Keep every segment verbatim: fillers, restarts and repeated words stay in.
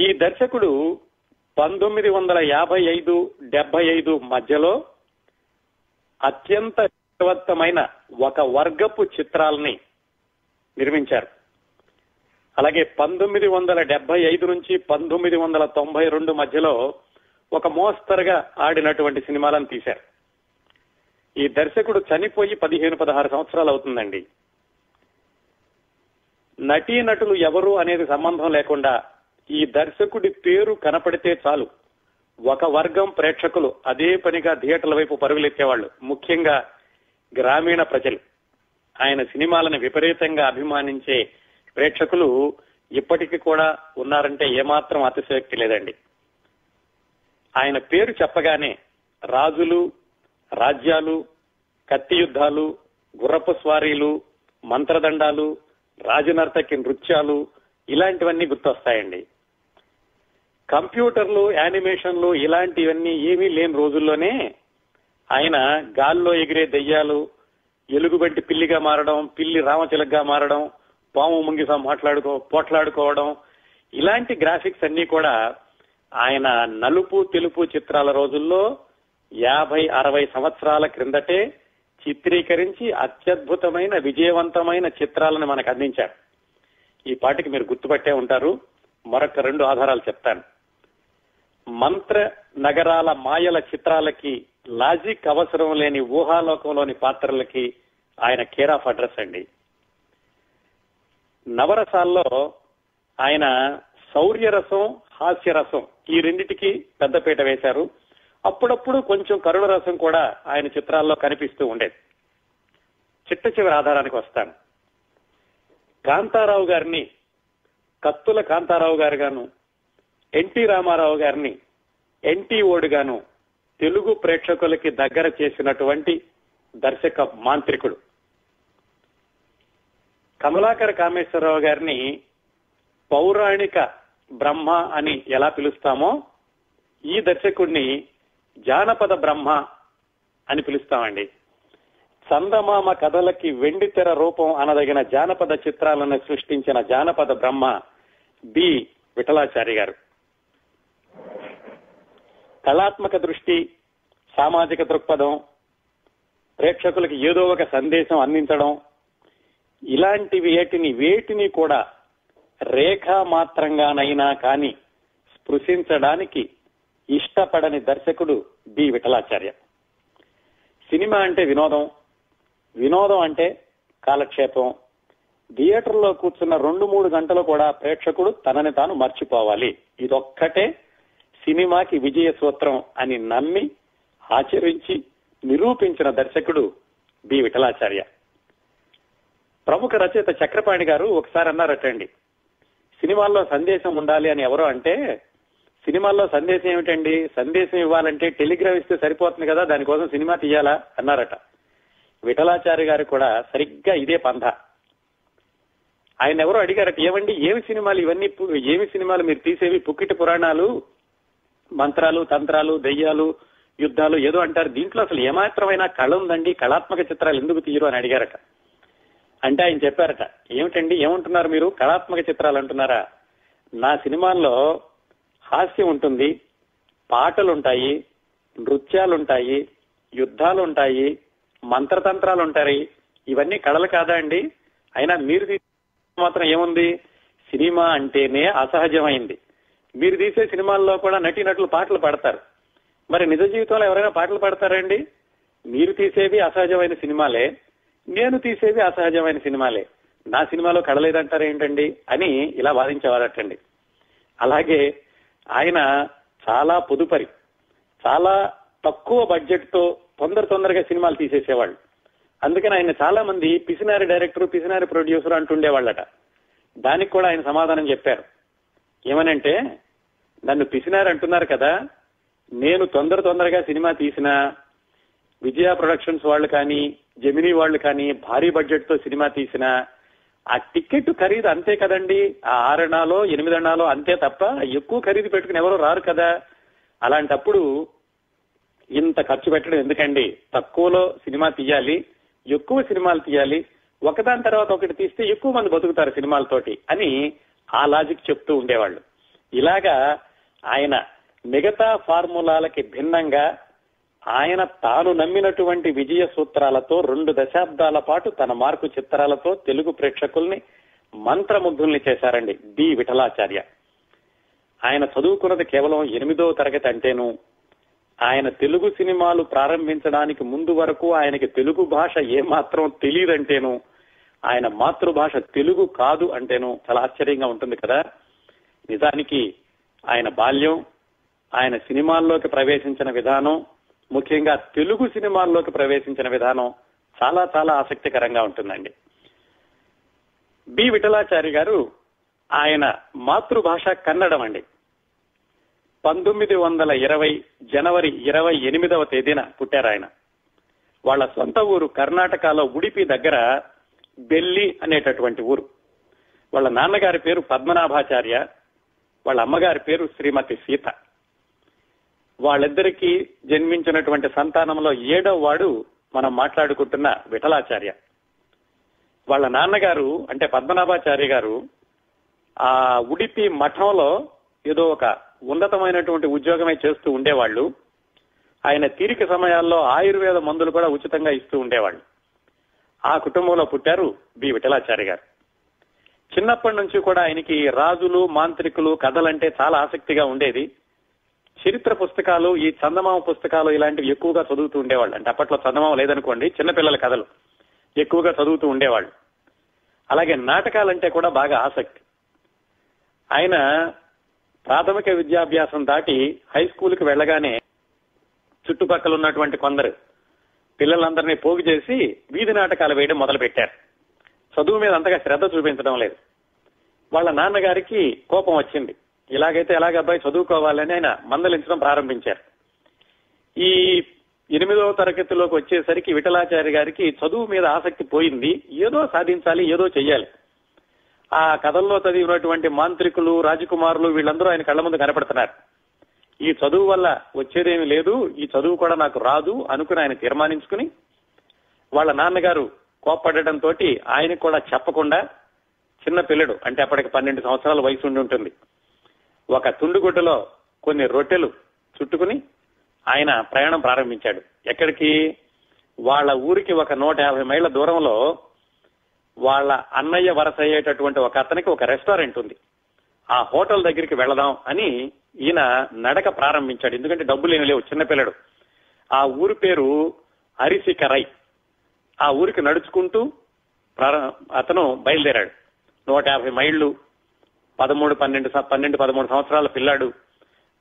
ఈ దర్శకుడు పంతొమ్మిది వందల యాభై ఐదు డెబ్బై ఐదు మధ్యలో అత్యంత విజయవంతమైన ఒక వర్గపు చిత్రాలని నిర్మించారు. అలాగే పంతొమ్మిది వందల డెబ్బై ఐదు నుంచి పంతొమ్మిది వందల తొంభై రెండు మధ్యలో ఒక మోస్తరుగా ఆడినటువంటి సినిమాలను తీశారు. ఈ దర్శకుడు చనిపోయి పదిహేను పదహారు సంవత్సరాలు అవుతుందండి. నటీ నటులు ఎవరు అనేది సంబంధం లేకుండా ఈ దర్శకుడి పేరు కనపడితే చాలు ఒక వర్గం ప్రేక్షకులు అదే పనిగా థియేటర్ల వైపు పరుగులెత్తేవాళ్లు, ముఖ్యంగా గ్రామీణ ప్రజలు. ఆయన సినిమాలను విపరీతంగా అభిమానించే ప్రేక్షకులు ఇప్పటికీ కూడా ఉన్నారంటే ఏమాత్రం అతిశయోక్తి లేదండి. ఆయన పేరు చెప్పగానే రాజులు, రాజ్యాలు, కత్తి యుద్ధాలు, గుర్రపు స్వారీలు, మంత్రదండాలు, రాజనర్తకి నృత్యాలు ఇలాంటివన్నీ గుర్తొస్తాయండి. కంప్యూటర్లు, యానిమేషన్లు ఇలాంటివన్నీ ఏమీ లేని రోజుల్లోనే ఆయన గాల్లో ఎగిరే దెయ్యాలు, ఎలుగుబంటి పిల్లిగా మారడం, పిల్లి రామచిలకగా మారడం, పాము ముంగిసం మాట్లాడుకో పోట్లాడుకోవడం ఇలాంటి గ్రాఫిక్స్ అన్ని కూడా ఆయన నలుపు తెలుపు చిత్రాల రోజుల్లో యాభై అరవై సంవత్సరాల క్రిందటే చిత్రీకరించి అత్యద్భుతమైన విజయవంతమైన చిత్రాలను మనకు అందించారు. ఈ పాటికి మీరు గుర్తుపట్టే ఉంటారు. మరొక రెండు ఆధారాలు చెప్తాను. మంత్ర నగరాల మాయల చిత్రాలకి లాజిక్ అవసరం లేని ఊహాలోకంలోని పాత్రలకి ఆయన కేర్ ఆఫ్ అడ్రస్ అండి. నవరసాల్లో ఆయన శౌర్యరసం, హాస్యరసం ఈ రెండిటికి పెద్దపీట వేశారు. అప్పుడప్పుడు కొంచెం కరుణ రసం కూడా ఆయన చిత్రాల్లో కనిపిస్తూ ఉండేది. చిట్ట చివరి ఆధారానికి వస్తాను. కాంతారావు గారిని కత్తుల కాంతారావు గారు గాను, ఎన్టీ రామారావు గారిని ఎన్టీ ఓడు గాను తెలుగు ప్రేక్షకులకి దగ్గర చేసినటువంటి దర్శక మాంత్రికుడు. కమలాకర కామేశ్వరరావు గారిని పౌరాణిక బ్రహ్మ అని ఎలా పిలుస్తామో ఈ దర్శకుడిని జానపద బ్రహ్మ అని పిలుస్తామండి. చందమామ కథలకి వెండి తెర రూపం అనదగిన జానపద చిత్రాలను సృష్టించిన జానపద బ్రహ్మ బి విఠలాచార్య గారు. కళాత్మక దృష్టి, సామాజిక దృక్పథం, ప్రేక్షకులకు ఏదో ఒక సందేశం అందించడం ఇలాంటివి ఏటిని వేటిని కూడా రేఖామాత్రంగానైనా కానీ స్పృశించడానికి ఇష్టపడని దర్శకుడు బి విఠలాచార్య. సినిమా అంటే వినోదం, వినోదం అంటే కాలక్షేపం. థియేటర్లో కూర్చున్న రెండు మూడు గంటలు కూడా ప్రేక్షకుడు తనని తాను మర్చిపోవాలి. ఇదొక్కటే సినిమాకి విజయ సూత్రం అని నమ్మి ఆచరించి నిరూపించిన దర్శకుడు బి విఠలాచార్య. ప్రముఖ రచయిత చక్రపాణి గారు ఒకసారి అన్నారటండి, సినిమాల్లో సందేశం ఉండాలి అని ఎవరో అంటే, సినిమాల్లో సందేశం ఏమిటండి, సందేశం ఇవ్వాలంటే టెలిగ్రామ్ ఇస్తే సరిపోతుంది కదా, దానికోసం సినిమా తీయాలా అన్నారట. విఠలాచార్య గారు కూడా సరిగ్గా ఇదే పంథా. ఆయన ఎవరో అడిగారట, ఏవండి ఏమి సినిమాలు ఇవన్నీ, ఏమి సినిమాలు మీరు తీసేవి, పుక్కిటి పురాణాలు, మంత్రాలు, తంత్రాలు, దెయ్యాలు, యుద్ధాలు ఏదో అంటారు, దీంట్లో అసలు ఏమాత్రమైనా కళ ఉందండి, కళాత్మక చిత్రాలు ఎందుకు తీయరు అని అడిగారట. అంటే ఆయన చెప్పారట, ఏమిటండి ఏమంటున్నారు మీరు, కళాత్మక చిత్రాలు అంటున్నారా, నా సినిమాల్లో హాస్యం ఉంటుంది, పాటలుంటాయి, నృత్యాలుంటాయి, యుద్ధాలుంటాయి, మంత్రతంత్రాలుంటాయి, ఇవన్నీ కళలు కాదా అండి, అయినా మీరు తీసే మాత్రం ఏముంది, సినిమా అంటేనే అసహజమైంది, మీరు తీసే సినిమాల్లో కూడా నటీనటులు పాటలు పాడతారు, మరి నిజ జీవితంలో ఎవరైనా పాటలు పాడతారండి, మీరు తీసేవి అసహజమైన సినిమాలే, నేను తీసేవి అసహజమైన సినిమాలే, నా సినిమాలో కడలేదంటారేంటండి అని ఇలా వాదించేవారటండి. అలాగే ఆయన చాలా పొదుపరి, చాలా తక్కువ బడ్జెట్ తో తొందర తొందరగా సినిమాలు తీసేసేవాళ్ళు. అందుకని ఆయన చాలా మంది పిసినారి డైరెక్టర్, పిసినారి ప్రొడ్యూసర్ అంటుండేవాళ్ళట. దానికి కూడా ఆయన సమాధానం చెప్పారు, ఏమనంటే, నన్ను పిసినారి అంటున్నారు కదా, నేను తొందర తొందరగా సినిమా తీసిన విజయ ప్రొడక్షన్స్ వాళ్ళు కానీ, జెమినీ వాళ్ళు కానీ భారీ బడ్జెట్ తో సినిమా తీసిన ఆ టికెట్ ఖరీదు అంతే కదండి, ఆ ఆరణాలో ఎనిమిదన్నాలో అంతే తప్ప ఎక్కువ ఖరీదు పెట్టుకుని ఎవరో రారు కదా, అలాంటప్పుడు ఇంత ఖర్చు పెట్టడం ఎందుకండి, తక్కువలో సినిమా తీయాలి, ఎక్కువ సినిమాలు తీయాలి, ఒకదాని తర్వాత ఒకటి తీస్తే ఎక్కువ మంది బతుకుతారు సినిమాలతోటి అని ఆ లాజిక్ చెప్తూ ఉండేవాళ్ళు. ఇలాగా ఆయన మిగతా ఫార్ములాలకి భిన్నంగా ఆయన తాను నమ్మినటువంటి విజయ సూత్రాలతో రెండు దశాబ్దాల పాటు తన మార్కు చిత్రాలతో తెలుగు ప్రేక్షకుల్ని మంత్రముగ్ధుల్ని చేశారండి బి విఠలాచార్య. ఆయన చదువుకున్నది కేవలం ఎనిమిదో తరగతి అంటేను, ఆయన తెలుగు సినిమాలు ప్రారంభించడానికి ముందు వరకు ఆయనకి తెలుగు భాష ఏమాత్రం తెలియదంటేను, ఆయన మాతృభాష తెలుగు కాదు అంటేను చాలా ఆశ్చర్యంగా ఉంటుంది కదా. నిజానికి ఆయన బాల్యం, ఆయన సినిమాల్లోకి ప్రవేశించిన విధానం, ముఖ్యంగా తెలుగు సినిమాల్లోకి ప్రవేశించిన విధానం చాలా చాలా ఆసక్తికరంగా ఉంటుందండి. బి విఠలాచార్య గారు ఆయన మాతృభాష కన్నడం అండి. పంతొమ్మిది వందల ఇరవై జనవరి ఇరవై ఎనిమిదవ తేదీన పుట్టారు ఆయన. వాళ్ళ సొంత ఊరు కర్ణాటకలో ఉడిపి దగ్గర బెల్లి అనేటటువంటి ఊరు. వాళ్ళ నాన్నగారి పేరు పద్మనాభాచార్య, వాళ్ళ అమ్మగారి పేరు శ్రీమతి సీత. వాళ్ళిద్దరికీ జన్మించినటువంటి సంతానంలో ఏడవ వాడు మనం మాట్లాడుకుంటున్న విఠలాచార్య. వాళ్ళ నాన్నగారు అంటే పద్మనాభాచార్య గారు ఆ ఉడిపి మఠంలో ఏదో ఒక ఉన్నతమైనటువంటి ఉద్యోగమే చేస్తూ ఉండేవాళ్ళు. ఆయన తీరిక సమయాల్లో ఆయుర్వేద మందులు కూడా ఉచితంగా ఇస్తూ ఉండేవాళ్ళు. ఆ కుటుంబంలో పుట్టారు బి విఠలాచార్య గారు. చిన్నప్పటి నుంచి కూడా ఆయనకి రాజులు, మాంత్రికులు, కథలంటే చాలా ఆసక్తిగా ఉండేది. చరిత్ర పుస్తకాలు, ఈ చందమామ పుస్తకాలు ఇలాంటివి ఎక్కువగా చదువుతూ ఉండేవాళ్ళు. అంటే అప్పట్లో చందమామ లేదనుకోండి, చిన్నపిల్లల కథలు ఎక్కువగా చదువుతూ ఉండేవాళ్ళు. అలాగే నాటకాలంటే కూడా బాగా ఆసక్తి. ఆయన ప్రాథమిక విద్యాభ్యాసం దాటి హై స్కూల్కి వెళ్ళగానే చుట్టుపక్కల ఉన్నటువంటి కొందరు పిల్లలందరినీ పోగు చేసి వీధి నాటకాలు వేయడం మొదలు పెట్టారు. చదువు మీద అంతగా శ్రద్ధ చూపించడం లేదు. వాళ్ళ నాన్నగారికి కోపం వచ్చింది. ఇలాగైతే ఎలాగ అబ్బాయి చదువుకోవాలని ఆయన మందలించడం ప్రారంభించారు. ఈ ఎనిమిదవ తరగతిలోకి వచ్చేసరికి విఠలాచార్య గారికి చదువు మీద ఆసక్తి పోయింది. ఏదో సాధించాలి, ఏదో చెయ్యాలి. ఆ కథల్లో చదివినటువంటి మాంత్రికులు, రాజకుమారులు వీళ్ళందరూ ఆయన కళ్ళ ముందు కనపడుతున్నారు. ఈ చదువు వల్ల వచ్చేదేమీ లేదు, ఈ చదువు కూడా నాకు రాదు అనుకుని ఆయన తీర్మానించుకుని, వాళ్ళ నాన్నగారు కోప్పడటంతో ఆయన కూడా చెప్పకుండా, చిన్న పిల్లడు అంటే అప్పటికి పన్నెండు సంవత్సరాల వయసు ఉండి ఉంటుంది, ఒక తుండుగుడ్డలో కొన్ని రొట్టెలు చుట్టుకుని ఆయన ప్రయాణం ప్రారంభించాడు. ఎక్కడికి? వాళ్ళ ఊరికి ఒక నూట యాభై మైళ్ళ దూరంలో వాళ్ళ అన్నయ్య వరస అయ్యేటటువంటి ఒక అతనికి ఒక రెస్టారెంట్ ఉంది. ఆ హోటల్ దగ్గరికి వెళదాం అని ఈయన నడక ప్రారంభించాడు. ఎందుకంటే డబ్బులు ఏమి లేవు, చిన్నపిల్లడు. ఆ ఊరి పేరు అరసికెరె. ఆ ఊరికి నడుచుకుంటూ అతను బయలుదేరాడు. నూట యాభై మైళ్లు, పదమూడు పన్నెండు పన్నెండు పదమూడు సంవత్సరాల పిల్లాడు.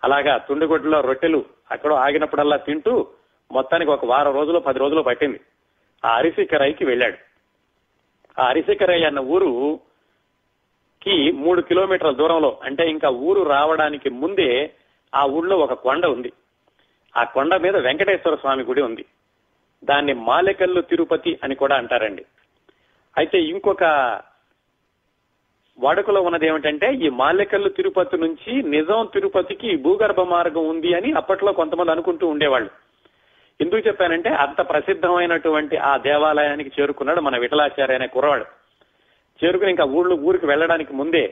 అలాగా తుండుగొడ్డులో రొట్టెలు అక్కడ ఆగినప్పుడల్లా తింటూ మొత్తానికి ఒక వారం రోజులు పది రోజులు పట్టింది. ఆ అరసికెరెకి వెళ్ళాడు. ఆ అరసికెరె అన్న ఊరు కి మూడు కిలోమీటర్ల దూరంలో, అంటే ఇంకా ఊరు రావడానికి ముందే ఆ ఊళ్ళో ఒక కొండ ఉంది. ఆ కొండ మీద వెంకటేశ్వర స్వామి గుడి ఉంది. దాన్ని మాలికల్లు తిరుపతి అని కూడా అంటారండి. అయితే ఇంకొక వాడుకలో ఉన్నది ఏమిటంటే, ఈ మాలికల్లు తిరుపతి నుంచి నిజాం తిరుపతికి భూగర్భ మార్గం ఉంది అని అప్పట్లో కొంతమంది అనుకుంటూ ఉండేవాళ్ళు. ఎందుకు చెప్పానంటే, అంత ప్రసిద్ధమైనటువంటి ఆ దేవాలయానికి చేరుకున్నాడు మన విఠలాచార్య అనే కుర్రవాడు. చేరుకుని ఇంకా ఊళ్ళో ఊరికి వెళ్ళడానికి ముందే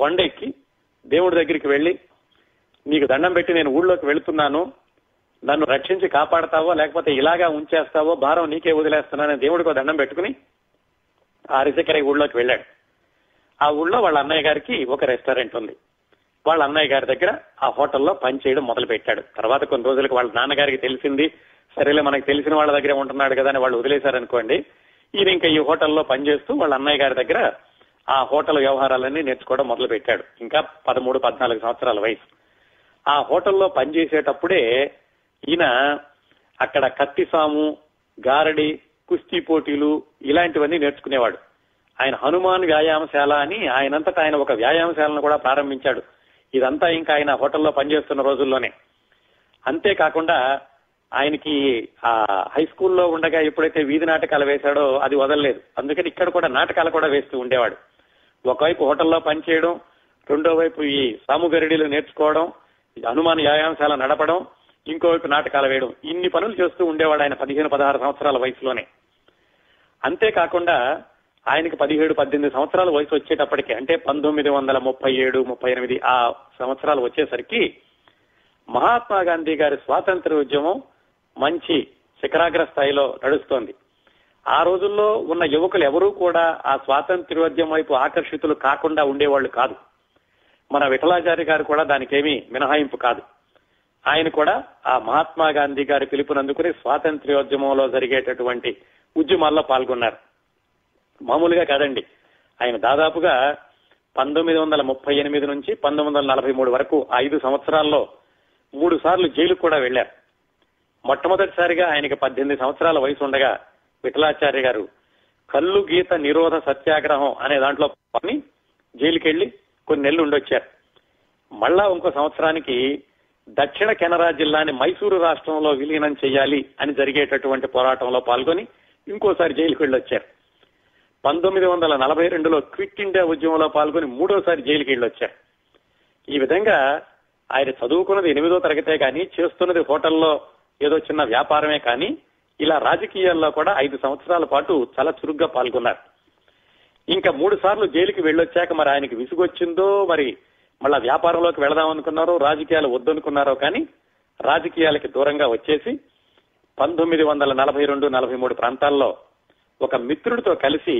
కొండ ఎక్కి దేవుడి దగ్గరికి వెళ్ళి, నీకు దండం పెట్టి నేను ఊళ్ళోకి వెళుతున్నాను, నన్ను రక్షించి కాపాడతావో లేకపోతే ఇలాగా ఉంచేస్తావో, భారం నీకే వదిలేస్తున్నానని దేవుడికి దండం పెట్టుకుని ఆ అరసికెరె ఊళ్ళోకి వెళ్ళాడు. ఆ ఊళ్ళో వాళ్ళ అన్నయ్య గారికి ఒక రెస్టారెంట్ ఉంది. వాళ్ళ అన్నయ్య గారి దగ్గర ఆ హోటల్లో పనిచేయడం మొదలు పెట్టాడు. తర్వాత కొన్ని రోజులకు వాళ్ళ నాన్నగారికి తెలిసింది, సరేలే మనకు తెలిసిన వాళ్ళ దగ్గరే ఉంటున్నాడు కదా అని వాళ్ళు వదిలేశారనుకోండి. ఈయన ఇంకా ఈ హోటల్లో పనిచేస్తూ వాళ్ళ అన్నయ్య గారి దగ్గర ఆ హోటల్ వ్యవహారాలన్నీ నేర్చుకోవడం మొదలు పెట్టాడు. ఇంకా పదమూడు పద్నాలుగు సంవత్సరాల వయసు. ఆ హోటల్లో పనిచేసేటప్పుడే ఈయన అక్కడ కత్తిసాము, గారడి, కుస్తీ పోటీలు ఇలాంటివన్నీ నేర్చుకునేవాడు. ఆయన హనుమాన్ వ్యాయామశాల అని ఆయనంతట ఆయన ఒక వ్యాయామశాలను కూడా ప్రారంభించాడు. ఇదంతా ఇంకా ఆయన హోటల్లో పనిచేస్తున్న రోజుల్లోనే. అంతేకాకుండా ఆయనకి ఆ హై స్కూల్లో ఉండగా ఎప్పుడైతే వీధి నాటకాలు వేశాడో అది వదలలేదు. అందుకని ఇక్కడ కూడా నాటకాలు కూడా వేస్తూ ఉండేవాడు. ఒకవైపు హోటల్లో పనిచేయడం, రెండో వైపు ఈ సాముగరిడీలు నేర్చుకోవడం, హనుమాన్ వ్యాయామశాల నడపడం, ఇంకోవైపు నాటకాలు వేయడం, ఇన్ని పనులు చేస్తూ ఉండేవాడు ఆయన పదిహేను పదహారు సంవత్సరాల వయసులోనే. అంతేకాకుండా ఆయనకి పదిహేడు పద్దెనిమిది సంవత్సరాల వయసు వచ్చేటప్పటికి, అంటే పంతొమ్మిది వందల ముప్పై ఏడు ముప్పై ఎనిమిది ఆ సంవత్సరాలు వచ్చేసరికి మహాత్మా గాంధీ గారి స్వాతంత్ర ఉద్యమం మంచి శిఖరాగ్ర స్థాయిలో నడుస్తోంది. ఆ రోజుల్లో ఉన్న యువకులు ఎవరూ కూడా ఆ స్వాతంత్ర్యోద్యమం వైపు ఆకర్షితులు కాకుండా ఉండేవాళ్లు కాదు. మన విఠలాచార్య గారు కూడా దానికేమీ మినహాయింపు కాదు. ఆయన కూడా ఆ మహాత్మా గాంధీ గారి పిలుపునందుకుని స్వాతంత్ర్యోద్యమంలో జరిగేటటువంటి ఉద్యమాల్లో పాల్గొన్నారు. మామూలుగా కాదండి, ఆయన దాదాపుగా పంతొమ్మిది వందల ముప్పై ఎనిమిది నుంచి పంతొమ్మిది వందల నలభై మూడు వరకు ఐదు సంవత్సరాల్లో మూడు సార్లు జైలుకు కూడా వెళ్లారు. మొట్టమొదటిసారిగా ఆయనకి పద్దెనిమిది సంవత్సరాల వయసు ఉండగా విఠలాచార్య గారు కల్లు గీత నిరోధ సత్యాగ్రహం అనే దాంట్లో పాల్గొని జైలుకెళ్లి కొన్ని నెలలు ఉండొచ్చారు. మళ్ళా ఇంకో సంవత్సరానికి దక్షిణ కెనరా జిల్లాని మైసూరు రాష్ట్రంలో విలీనం చేయాలి అని జరిగేటటువంటి పోరాటంలో పాల్గొని ఇంకోసారి జైలుకు వెళ్ళొచ్చారు. పంతొమ్మిది వందల నలభై రెండులో క్విట్ ఇండియా ఉద్యమంలో పాల్గొని మూడోసారి జైలుకి వెళ్ళొచ్చారు. ఈ విధంగా ఆయన చదువుకున్నది ఎనిమిదో తరగతే కానీ చేస్తున్నది హోటల్లో ఏదో చిన్న వ్యాపారమే కానీ ఇలా రాజకీయాల్లో కూడా ఐదు సంవత్సరాల పాటు చాలా చురుగ్గా పాల్గొన్నారు. ఇంకా మూడు సార్లు జైలుకి వెళ్ళొచ్చాక మరి ఆయనకి విసుగొచ్చిందో, మరి మళ్ళా వ్యాపారంలోకి వెళదామనుకున్నారో, రాజకీయాలు వద్దనుకున్నారో కానీ రాజకీయాలకి దూరంగా వచ్చేసి పంతొమ్మిది వందల నలభై రెండు నలభై మూడు ప్రాంతాల్లో ఒక మిత్రుడితో కలిసి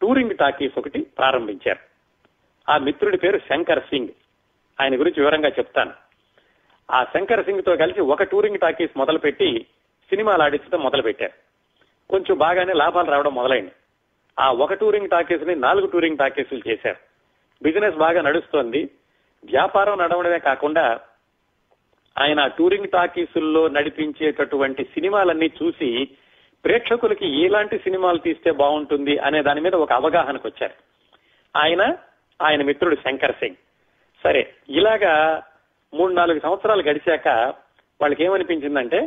టూరింగ్ టాకీస్ ఒకటి ప్రారంభించారు. ఆ మిత్రుడి పేరు శంకర్ సింగ్. ఆయన గురించి వివరంగా చెప్తాను. ఆ శంకర్ సింగ్ తో కలిసి ఒక టూరింగ్ టాకీస్ మొదలుపెట్టి సినిమాలు ఆడించడం మొదలుపెట్టారు. కొంచెం బాగానే లాభాలు రావడం మొదలైంది. ఆ ఒక టూరింగ్ టాకీస్ ని నాలుగు టూరింగ్ టాకీసులు చేశారు. బిజినెస్ బాగా నడుస్తోంది. వ్యాపారం నడవడమే కాకుండా ఆయన టూరింగ్ టాకీసుల్లో నడిపించేటటువంటి సినిమాలన్నీ చూసి ప్రేక్షకులకి ఎలాంటి సినిమాలు తీస్తే బాగుంటుంది అనే దాని మీద ఒక అవగాహనకు వచ్చారు ఆయన ఆయన మిత్రుడు శంకర్ సింగ్. సరే, ఇలాగా మూడు నాలుగు సంవత్సరాలు గడిచాక వాళ్ళకి ఏమనిపించిందంటే,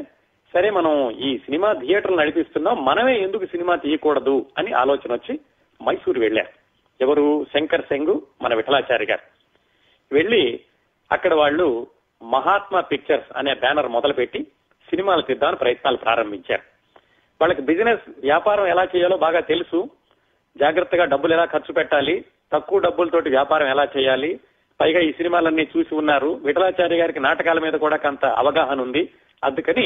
సరే మనం ఈ సినిమా థియేటర్లు నడిపిస్తున్నాం, మనమే ఎందుకు సినిమా తీయకూడదు అని ఆలోచన వచ్చి మైసూరు వెళ్ళారు. ఎవరు? శంకర్ సింగ్, మన విఠలాచార్య గారు. వెళ్ళి అక్కడ వాళ్ళు మహాత్మా పిక్చర్స్ అనే బ్యానర్ మొదలుపెట్టి సినిమాలు తీద్దామని ప్రయత్నాలు ప్రారంభించారు. వాళ్ళకి బిజినెస్ వ్యాపారం ఎలా చేయాలో బాగా తెలుసు. జాగ్రత్తగా డబ్బులు ఎలా ఖర్చు పెట్టాలి, తక్కువ డబ్బులతోటి వ్యాపారం ఎలా చేయాలి, పైగా ఈ సినిమాలన్నీ చూసి ఉన్నారు. విఠలాచార్య గారికి నాటకాల మీద కూడా కొంత అవగాహన ఉంది. అందుకని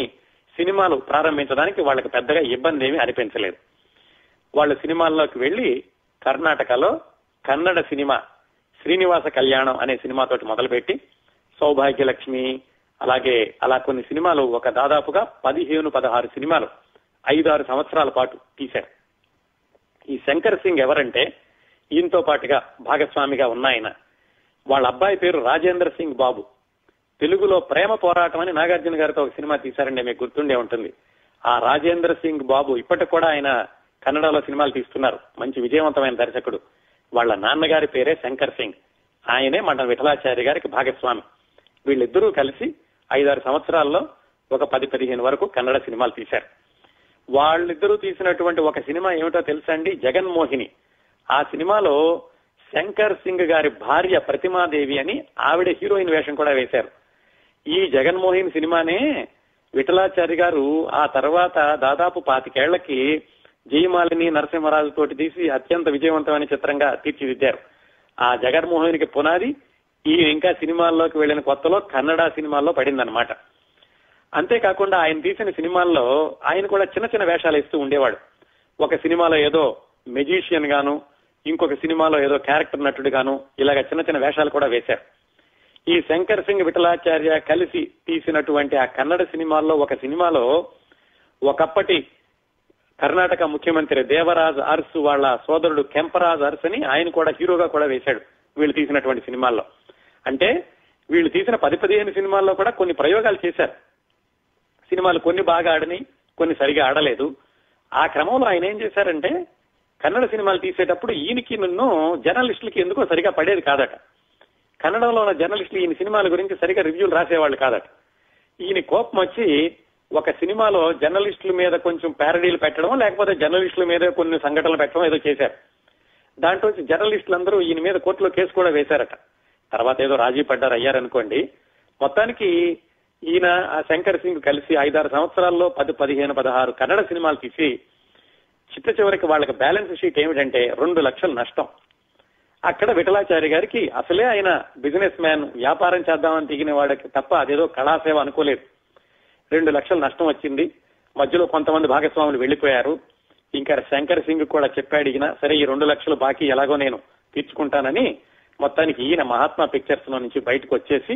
సినిమాలు ప్రారంభించడానికి వాళ్ళకి పెద్దగా ఇబ్బంది ఏమీ అనిపించలేదు. వాళ్ళు సినిమాల్లోకి వెళ్లి కర్ణాటకలో కన్నడ సినిమా శ్రీనివాస కళ్యాణం అనే సినిమాతోటి మొదలుపెట్టి సౌభాగ్యలక్ష్మి, అలాగే అలా కొన్ని సినిమాలు, ఒక దాదాపుగా పదిహేను పదహారు సినిమాలు ఐదారు సంవత్సరాల పాటు తీశారు. ఈ శంకర్ సింగ్ ఎవరంటే ఈయనతో పాటుగా భాగస్వామిగా ఉన్న ఆయన, వాళ్ళ అబ్బాయి పేరు రాజేంద్ర సింగ్ బాబు. తెలుగులో ప్రేమ పోరాటం అని నాగార్జున గారితో ఒక సినిమా తీశారండి, మీకు గుర్తుండే ఉంటుంది. ఆ రాజేంద్ర సింగ్ బాబు ఇప్పటికి కూడా ఆయన కన్నడలో సినిమాలు తీస్తున్నారు, మంచి విజయవంతమైన దర్శకుడు. వాళ్ళ నాన్నగారి పేరే శంకర్ సింగ్, ఆయనే మన విఠలాచార్య గారికి భాగస్వామి. వీళ్ళిద్దరూ కలిసి ఐదారు సంవత్సరాల్లో ఒక పది పదిహేను వరకు కన్నడ సినిమాలు తీశారు. వాళ్ళిద్దరూ తీసినటువంటి ఒక సినిమా ఏమిటో తెలుసా అండి? జగన్మోహిని. ఆ సినిమాలో శంకర్ సింగ్ గారి భార్య ప్రతిమాదేవి అని ఆవిడ హీరోయిన్ వేషం కూడా వేశారు. ఈ జగన్మోహిని సినిమానే విఠలాచార్య గారు ఆ తర్వాత దాదాపు పాతికేళ్లకి జయమాలిని నరసింహరాజు తోటి తీసి అత్యంత విజయవంతమైన చిత్రంగా తీర్చిదిద్దారు. ఆ జగన్మోహినికి పునాది ఈ ఇంకా సినిమాల్లోకి వెళ్లిన కొత్తలో కన్నడ సినిమాల్లో పడిందనమాట. అంతేకాకుండా ఆయన తీసిన సినిమాల్లో ఆయన కూడా చిన్న చిన్న వేషాలు ఇస్తూ ఉండేవాడు. ఒక సినిమాలో ఏదో మెజీషియన్ గాను, ఇంకొక సినిమాలో ఏదో క్యారెక్టర్ నటుడుగాను, ఇలాగ చిన్న చిన్న వేషాలు కూడా వేశారు. ఈ శంకర్ సింగ్ విఠలాచార్య కలిసి తీసినటువంటి ఆ కన్నడ సినిమాల్లో ఒక సినిమాలో ఒకప్పటి కర్ణాటక ముఖ్యమంత్రి దేవరాజ్ అరుసు వాళ్ళ సోదరుడు కెంపరాజ్ అరుసు అని ఆయన కూడా హీరోగా కూడా వేశాడు వీళ్ళు తీసినటువంటి సినిమాల్లో. అంటే వీళ్ళు తీసిన పది పదిహేను సినిమాల్లో కూడా కొన్ని ప్రయోగాలు చేశారు. సినిమాలు కొన్ని బాగా ఆడని, కొన్ని సరిగా ఆడలేదు. ఆ క్రమంలో ఆయన ఏం చేశారంటే, కన్నడ సినిమాలు తీసేటప్పుడు ఈయనకి నిన్ను జర్నలిస్టులకి ఎందుకో సరిగా పడేది కాదట. కన్నడంలో ఉన్న జర్నలిస్టులు ఈయన సినిమాల గురించి సరిగా రివ్యూలు రాసేవాళ్ళు కాదట. ఈయన కోపం వచ్చి ఒక సినిమాలో జర్నలిస్టుల మీద కొంచెం ప్యారడీలు పెట్టడం, లేకపోతే జర్నలిస్టుల మీద కొన్ని సంఘటనలు పెట్టడం ఏదో చేశారు. దాంట్లో జర్నలిస్టులందరూ ఈయన మీద కోర్టులో కేసు కూడా వేశారట. తర్వాత ఏదో రాజీ పడ్డారు, అయ్యారనుకోండి. మొత్తానికి ఈయన ఆ శంకర్ సింగ్ కలిసి ఐదారు సంవత్సరాల్లో పది పదిహేను పదహారు కన్నడ సినిమాలు తీసి చిట్ట చివరికి వాళ్ళకి బ్యాలెన్స్ షీట్ ఏమిటంటే రెండు లక్షల నష్టం. అక్కడ విఠలాచార్య గారికి అసలే ఆయన బిజినెస్ మ్యాన్, వ్యాపారం చేద్దామని దిగిన వాడికి తప్ప అదేదో కళాసేవ అనుకోలేదు. రెండు లక్షల నష్టం వచ్చింది. మధ్యలో కొంతమంది భాగస్వాములు వెళ్లిపోయారు. ఇంకా శంకర్ సింగ్ కూడా చెప్పాడు ఈయన, సరే ఈ రెండు లక్షలు బాకీ ఎలాగో నేను తీర్చుకుంటానని. మొత్తానికి ఈయన మహాత్మా పిక్చర్స్ లో నుంచి బయటకు వచ్చేసి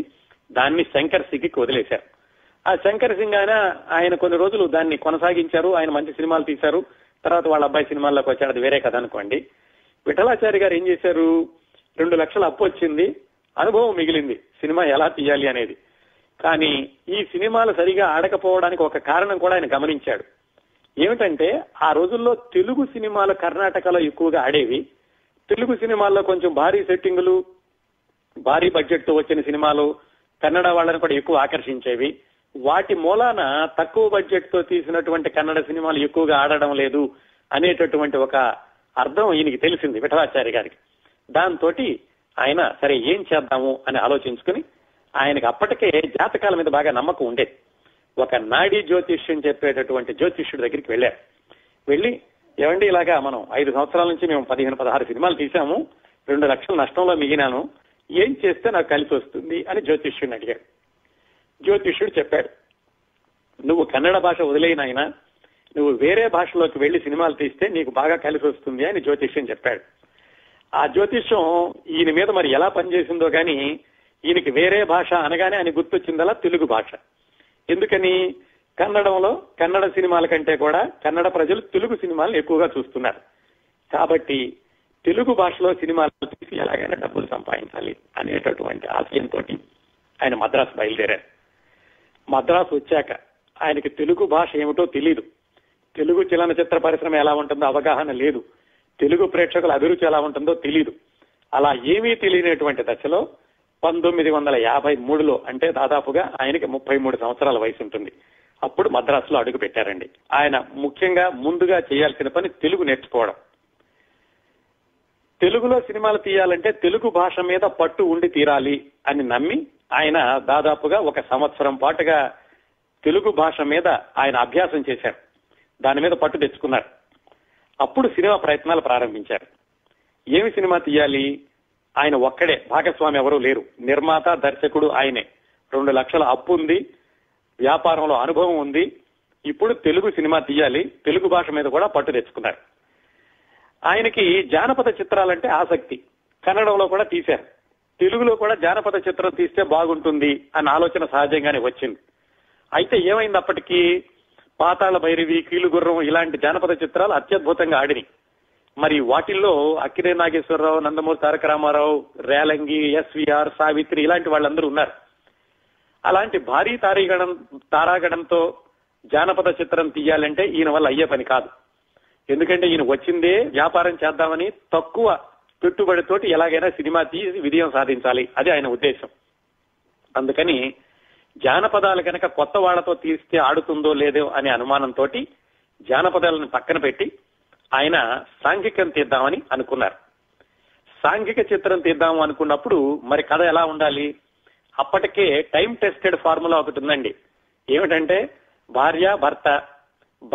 దాన్ని శంకర్ సింగ్ కి వదిలేశారు. ఆ శంకర్ సింగ్ ఆయన ఆయన కొన్ని రోజులు దాన్ని కొనసాగించారు. ఆయన మంచి సినిమాలు తీశారు. తర్వాత వాళ్ళ అబ్బాయి సినిమాల్లోకి వచ్చాడు. అది వేరే కథ అనుకోండి. విఠలాచార్య గారు ఏం చేశారు, రెండు లక్షలు అప్పు వచ్చింది, అనుభవం మిగిలింది, సినిమా ఎలా తీయాలి అనేది. కానీ ఈ సినిమాలు సరిగా ఆడకపోవడానికి ఒక కారణం కూడా ఆయన గమనించాడు. ఏమిటంటే ఆ రోజుల్లో తెలుగు సినిమాలు కర్ణాటకలో ఎక్కువగా ఆడేవి. తెలుగు సినిమాల్లో కొంచెం భారీ సెట్టింగులు, భారీ బడ్జెట్ తో వచ్చిన సినిమాలు కన్నడ వాళ్ళని కూడా ఎక్కువ ఆకర్షించేవి. వాటి మూలాన తక్కువ బడ్జెట్ తో తీసినటువంటి కన్నడ సినిమాలు ఎక్కువగా ఆడడం లేదు అనేటటువంటి ఒక అర్థం ఈయనకి తెలిసింది విఠలాచార్య గారికి. దాంతో ఆయన సరే ఏం చేద్దాము అని ఆలోచించుకుని, ఆయనకు అప్పటికే జాతకాల మీద బాగా నమ్మకం ఉండేది. ఒక నాడీ జ్యోతిష్యం చెప్పేటటువంటి జ్యోతిష్యుడి దగ్గరికి వెళ్ళారు. వెళ్ళి, ఏమండి ఇలాగా మనం ఐదు సంవత్సరాల నుంచి మేము పదిహేను పదహారు సినిమాలు తీసాము, రెండు లక్షల నష్టంలో మిగిలినాను, ఏం చేస్తే నాకు కలిసి వస్తుంది అని జ్యోతిష్యుడిని అడిగాడు. జ్యోతిష్యుడు చెప్పాడు, నువ్వు కన్నడ భాష వదిలేనాయన, నువ్వు వేరే భాషలోకి వెళ్లి సినిమాలు తీస్తే నీకు బాగా కలిసి వస్తుంది అని జ్యోతిష్యం చెప్పాడు. ఆ జ్యోతిష్యం ఈయన మీద మరి ఎలా పనిచేసిందో కానీ ఈయనకి వేరే భాష అనగానే ఆయన గుర్తొచ్చిందలా తెలుగు భాష. ఎందుకని, కన్నడంలో కన్నడ సినిమాల కంటే కూడా కన్నడ ప్రజలు తెలుగు సినిమాలను ఎక్కువగా చూస్తున్నారు. కాబట్టి తెలుగు భాషలో సినిమాలు తీసి ఎలాగైనా డబ్బులు సంపాదించాలి అనేటటువంటి ఆశయంతో ఆయన మద్రాసు బయలుదేరారు. మద్రాసు వచ్చాక ఆయనకి తెలుగు భాష ఏమిటో తెలియదు, తెలుగు చలనచిత్ర పరిశ్రమ ఎలా ఉంటుందో అవగాహన లేదు, తెలుగు ప్రేక్షకుల అభిరుచి ఎలా ఉంటుందో తెలియదు. అలా ఏమీ తెలియనటువంటి దశలో పంతొమ్మిది వందల యాభై మూడులో అంటే దాదాపుగా ఆయనకి ముప్పై మూడు సంవత్సరాల వయసు ఉంటుంది, అప్పుడు మద్రాసులో అడుగు పెట్టారండి. ఆయన ముఖ్యంగా ముందుగా చేయాల్సిన పని తెలుగు నేర్చుకోవడం. తెలుగులో సినిమాలు తీయాలంటే తెలుగు భాష మీద పట్టు ఉండి తీరాలి అని నమ్మి ఆయన దాదాపుగా ఒక సంవత్సరం పాటుగా తెలుగు భాష మీద ఆయన అభ్యాసం చేశారు. దాని మీద పట్టు తెచ్చుకున్నారు. అప్పుడు సినిమా ప్రయత్నాలు ప్రారంభించారు. ఏమి సినిమా తీయాలి, ఆయన ఒక్కడే, భాగస్వామి ఎవరూ లేరు, నిర్మాత దర్శకుడు ఆయనే, రెండు లక్షల అప్పు ఉంది, వ్యాపారంలో అనుభవం ఉంది, ఇప్పుడు తెలుగు సినిమా తీయాలి, తెలుగు భాష మీద కూడా పట్టు తెచ్చుకున్నారు. ఆయనకి జానపద చిత్రాలంటే ఆసక్తి, కన్నడంలో కూడా తీశారు. తెలుగులో కూడా జానపద చిత్రం తీస్తే బాగుంటుంది అన్న ఆలోచన సహజంగానే వచ్చింది. అయితే ఏమైంది, అప్పటికీ పాతాళ భైరవి, కీలుగుర్రం ఇలాంటి జానపద చిత్రాలు అత్యద్భుతంగా ఆడినాయి. మరి వాటిల్లో అక్కినా నాగేశ్వరరావు, నందమూరి తారక రామారావు, రేలంగి, ఎస్విఆర్, సావిత్రి ఇలాంటి వాళ్ళందరూ ఉన్నారు. అలాంటి భారీ తారీగణం తారాగణంతో జానపద చిత్రం తీయాలంటే ఈయన వల్ల అయ్యే పని కాదు. ఎందుకంటే ఈయన వచ్చిందే వ్యాపారం చేద్దామని, తక్కువ పెట్టుబడితోటి ఎలాగైనా సినిమా తీసి విజయం సాధించాలి, అది ఆయన ఉద్దేశం. అందుకని జానపదాలు కనుక కొత్త వాళ్లతో తీస్తే ఆడుతుందో లేదో అనే అనుమానంతో జానపదాలను పక్కన పెట్టి ఆయన సాంఘికం తీద్దామని అనుకున్నారు. సాంఘిక చిత్రం తీద్దాము అనుకున్నప్పుడు మరి కథ ఎలా ఉండాలి, అప్పటికే టైం టెస్టెడ్ ఫార్ములా ఒకటి ఉందండి. ఏమిటంటే భార్య భర్త,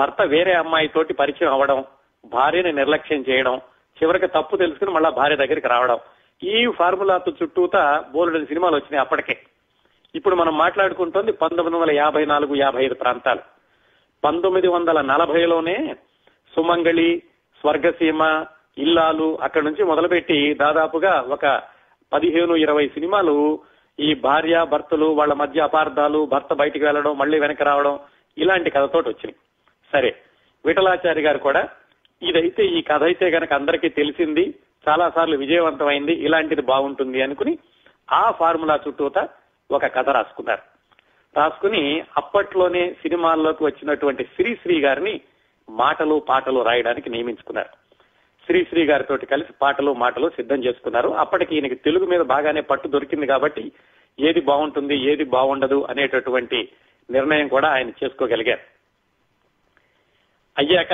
భర్త వేరే అమ్మాయి తోటి పరిచయం అవ్వడం, భార్యని నిర్లక్ష్యం చేయడం, చివరికి తప్పు తెలుసుకుని మళ్ళా భార్య దగ్గరికి రావడం, ఈ ఫార్ములాతో చుట్టూతా బోలెడు సినిమాలు వచ్చినాయి అప్పటికే. ఇప్పుడు మనం మాట్లాడుకుంటోంది పంతొమ్మిది వందల యాభై నాలుగు యాభై ఐదు ప్రాంతాలు. పంతొమ్మిది వందల నలభైలోనే సుమంగళి, స్వర్గసీమ, ఇల్లాలు, అక్కడి నుంచి మొదలుపెట్టి దాదాపుగా ఒక పదిహేను ఇరవై సినిమాలు ఈ భార్య భర్తలు, వాళ్ళ మధ్య అపార్థాలు, భర్త బయటికి వెళ్ళడం, మళ్ళీ వెనక రావడం ఇలాంటి కథతోటి వచ్చినాయి. సరే, విఠలాచార్య గారు కూడా ఇదైతే, ఈ కథ అయితే కనుక అందరికీ తెలిసింది, చాలా సార్లు విజయవంతమైంది, ఇలాంటిది బాగుంటుంది అనుకుని ఆ ఫార్ములా చుట్టూతా ఒక కథ రాసుకున్నారు. రాసుకుని అప్పట్లోనే సినిమాల్లోకి వచ్చినటువంటి శ్రీశ్రీ గారిని మాటలు పాటలు రాయడానికి నియమించుకున్నారు. శ్రీశ్రీ గారితో కలిసి పాటలు మాటలు సిద్ధం చేసుకున్నారు. అప్పటికి ఈయనకి తెలుగు మీద బాగానే పట్టు దొరికింది కాబట్టి ఏది బాగుంటుంది ఏది బాగుండదు అనేటటువంటి నిర్ణయం కూడా ఆయన చేసుకోగలిగారు. అయ్యాక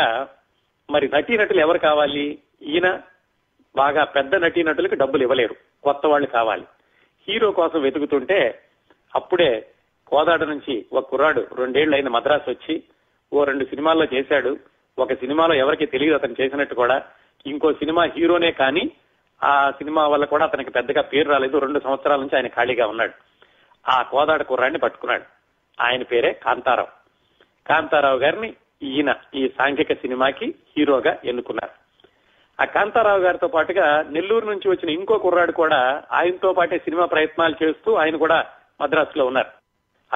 మరి నటీనటులు ఎవరు కావాలి, ఈయన బాగా పెద్ద నటీనటులకు డబ్బులు ఇవ్వలేరు, కొత్త వాళ్ళు కావాలి. హీరో కోసం వెతుకుతుంటే అప్పుడే కోదాడ నుంచి ఒక కుర్రాడు రెండేళ్లైన మద్రాసు వచ్చి ఓ రెండు సినిమాల్లో చేశాడు. ఒక సినిమాలో ఎవరికి తెలియదు అతను చేసినట్టు కూడా. ఇంకో సినిమా హీరోనే కానీ ఆ సినిమా వల్ల కూడా అతనికి పెద్దగా పేరు రాలేదు. రెండు సంవత్సరాల నుంచి ఆయన ఖాళీగా ఉన్నాడు. ఆ కోదాడ కుర్రాన్ని పట్టుకున్నాడు. ఆయన పేరే కాంతారావు. కాంతారావు గారిని ఈయన ఈ సాంఘిక సినిమాకి హీరోగా ఎన్నుకున్నారు. ఆ కాంతారావు గారితో పాటుగా నెల్లూరు నుంచి వచ్చిన ఇంకో కుర్రాడు కూడా ఆయనతో పాటే సినిమా ప్రయత్నాలు చేస్తూ ఆయన కూడా మద్రాసులో ఉన్నారు.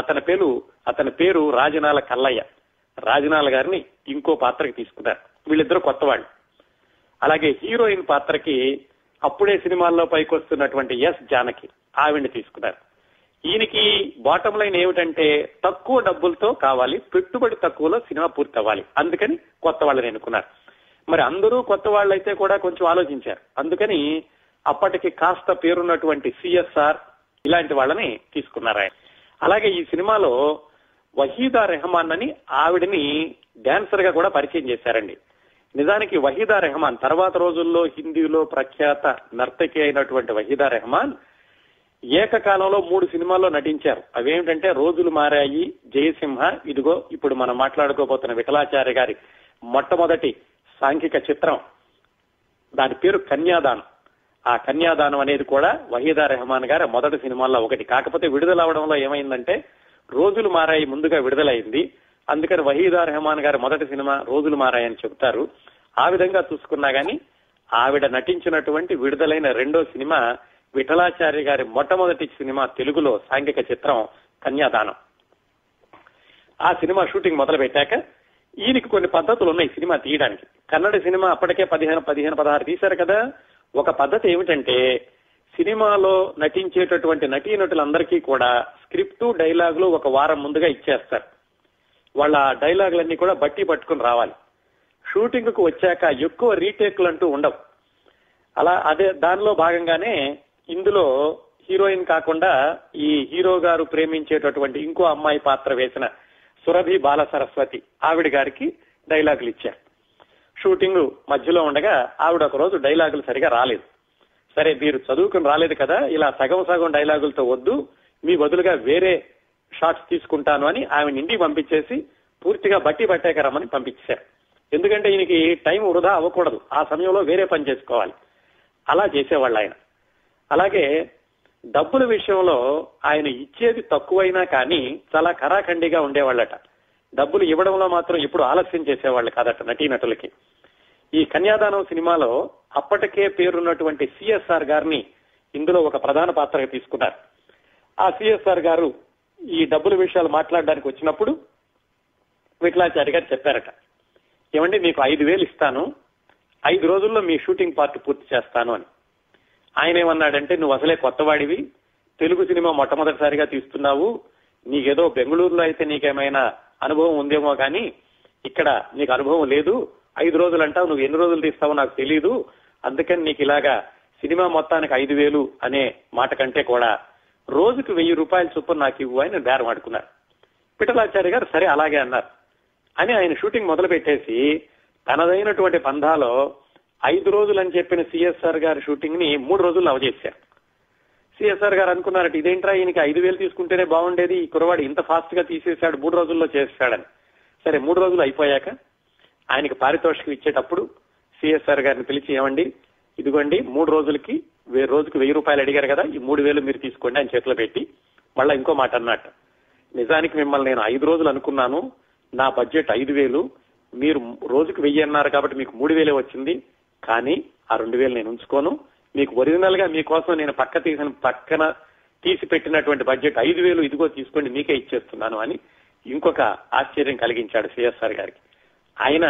అతని పేరు అతని పేరు రాజనాల కల్లయ్య. రాజనాల గారిని ఇంకో పాత్రకి తీసుకున్నారు. వీళ్ళిద్దరూ కొత్త వాళ్ళు. అలాగే హీరోయిన్ పాత్రకి అప్పుడే సినిమాల్లో పైకి వస్తున్నటువంటి ఎస్ జానకి, ఆవిడ్ని తీసుకున్నారు. ఈయనకి బాటం లైన్ ఏమిటంటే తక్కువ డబ్బులతో కావాలి, పెట్టుబడి తక్కువలో సినిమా పూర్తి అవ్వాలి, అందుకని కొత్త వాళ్ళని ఎన్నుకున్నారు. మరి అందరూ కొత్త వాళ్ళైతే కూడా కొంచెం ఆలోచించారు, అందుకని అప్పటికి కాస్త పేరున్నటువంటి సిఎస్ఆర్ ఇలాంటి వాళ్ళని తీసుకున్నారు ఆయన. అలాగే ఈ సినిమాలో వహీదా రెహమాన్ అని ఆవిడని డాన్సర్ గా కూడా పరిచయం చేశారండి. నిజానికి వహీదా రెహమాన్ తర్వాత రోజుల్లో హిందీలో ప్రఖ్యాత నర్తకి అయినటువంటి వహీదా రెహమాన్ ఏకకాలంలో మూడు సినిమాల్లో నటించారు. అవేమిటంటే రోజులు మారాయి, జయసింహ, ఇదిగో ఇప్పుడు మనం మాట్లాడుకోబోతున్న విఠలాచార్య గారి మొట్టమొదటి సాంఘిక చిత్రం, దాని పేరు కన్యాదానం. ఆ కన్యాదానం అనేది కూడా వహీదా రెహమాన్ గారి మొదటి సినిమాల్లో ఒకటి. కాకపోతే విడుదల అవడంలో ఏమైందంటే రోజులు మారాయి ముందుగా విడుదలైంది, అందుకని వహీదా రెహమాన్ గారి మొదటి సినిమా రోజులు మారాయని చెబుతారు. ఆ విధంగా చూసుకున్నా గానీ ఆవిడ నటించినటువంటి విడుదలైన రెండో సినిమా విఠలాచార్య గారి మొట్టమొదటి సినిమా తెలుగులో సాంఘిక చిత్రం కన్యాదానం. ఆ సినిమా షూటింగ్ మొదలు పెట్టాక ఈయనకి కొన్ని పద్ధతులు ఉన్నాయి సినిమా తీయడానికి. కన్నడ సినిమా అప్పటికే పదిహేను పదిహేను పదహారు తీశారు కదా. ఒక పద్ధతి ఏమిటంటే సినిమాలో నటించేటటువంటి నటీనటులందరికీ కూడా స్క్రిప్టు, డైలాగులు ఒక వారం ముందుగా ఇచ్చేస్తారు. వాళ్ళ డైలాగులన్నీ కూడా బట్టి పట్టుకుని రావాలి. షూటింగ్ కు వచ్చాక ఎక్కువ రీటేక్లు అంటూ ఉండవు. అలా అదే దానిలో భాగంగానే ఇందులో హీరోయిన్ కాకుండా ఈ హీరో గారు ప్రేమించేటటువంటి ఇంకో అమ్మాయి పాత్ర వేసిన సురభి బాల సరస్వతి ఆవిడ గారికి డైలాగులు ఇచ్చారు. షూటింగ్ మధ్యలో ఉండగా ఆవిడ ఒక రోజు డైలాగులు సరిగా రాలేదు. సరే మీరు చదువుకుని రాలేదు కదా, ఇలా సగం సగం డైలాగులతో వద్దు, మీ బదులుగా వేరే షాట్స్ తీసుకుంటాను అని ఆమె ఇంటికి పంపించేసి పూర్తిగా బట్టి పట్టేక రమ్మని పంపించారు. ఎందుకంటే ఈయనకి టైం వృధా అవ్వకూడదు, ఆ సమయంలో వేరే పని చేసుకోవాలి. అలా చేసేవాళ్ళు ఆయన. అలాగే డబ్బుల విషయంలో ఆయన ఇచ్చేది తక్కువైనా కానీ చాలా కరాఖండిగా ఉండేవాళ్ళట. డబ్బులు ఇవ్వడంలో మాత్రం ఇప్పుడు ఆలస్యం చేసేవాళ్ళు కాదట నటీనటులకి. ఈ కన్యాదానం సినిమాలో అప్పటికే పేరున్నటువంటి సిఎస్ఆర్ గారిని ఇందులో ఒక ప్రధాన పాత్రగా తీసుకున్నారు. ఆ సిఎస్ఆర్ గారు ఈ డబ్బుల విషయాలు మాట్లాడడానికి వచ్చినప్పుడు విఠలాచార్య గారు చెప్పారట, ఏమండి మీకు ఐదు వేలు ఇస్తాను, ఐదు రోజుల్లో మీ షూటింగ్ పార్ట్ పూర్తి చేస్తాను అని. ఆయన ఏమన్నాడంటే, నువ్వు అసలే కొత్తవాడివి, తెలుగు సినిమా మొట్టమొదటిసారిగా తీస్తున్నావు, నీకేదో బెంగళూరులో అయితే నీకేమైనా అనుభవం ఉందేమో కానీ ఇక్కడ నీకు అనుభవం లేదు, ఐదు రోజులు అంటావు, నువ్వు ఎన్ని రోజులు తీస్తావో నాకు తెలియదు, అందుకని నీకు ఇలాగా సినిమా మొత్తానికి ఐదు వేలు అనే మాట కంటే కూడా రోజుకు వెయ్యి రూపాయల చొప్పున నాకు ఇవ్వు అని బేరం ఆడుకున్నారు. పిఠలాచార్య గారు సరే అలాగే అన్నారు అని ఆయన షూటింగ్ మొదలు పెట్టేసి తనదైనటువంటి పంధాలో ఐదు రోజులు అని చెప్పిన సిఎస్ఆర్ గారి షూటింగ్ ని మూడు రోజుల్లో అవజేశారు. సిఎస్ఆర్ గారు అనుకున్నారట, ఇదేంట్రా ఈయనకి ఐదు వేలు తీసుకుంటేనే బాగుండేది, ఈ కురవాడు ఇంత ఫాస్ట్ గా తీసేశాడు, మూడు రోజుల్లో చేశాడని. సరే మూడు రోజులు అయిపోయాక ఆయనకి పారితోషికం ఇచ్చేటప్పుడు సిఎస్ఆర్ గారిని పిలిచి, ఏమండి ఇదిగోండి మూడు రోజులకి రోజుకి వెయ్యి రూపాయలు అడిగారు కదా, ఈ మూడు వేలు మీరు తీసుకోండి అని చేతిలో పెట్టి మళ్ళా ఇంకో మాట అన్నట్టు, నిజానికి మిమ్మల్ని నేను ఐదు రోజులు అనుకున్నాను, నా బడ్జెట్ ఐదు వేలు, మీరు రోజుకి వెయ్యి అన్నారు కాబట్టి మీకు మూడు వేలే వచ్చింది, కానీ ఆ రెండు వేలు నేను ఉంచుకోను, మీకు ఒరిజినల్ గా మీకోసం నేను పక్క తీసిన పక్కన తీసి పెట్టినటువంటి బడ్జెట్ ఐదు వేలు ఇదిగో తీసుకోండి, మీకే ఇచ్చేస్తున్నాను అని ఇంకొక ఆశ్చర్యం కలిగించాడు సిఎస్ఆర్ గారికి. ఆయన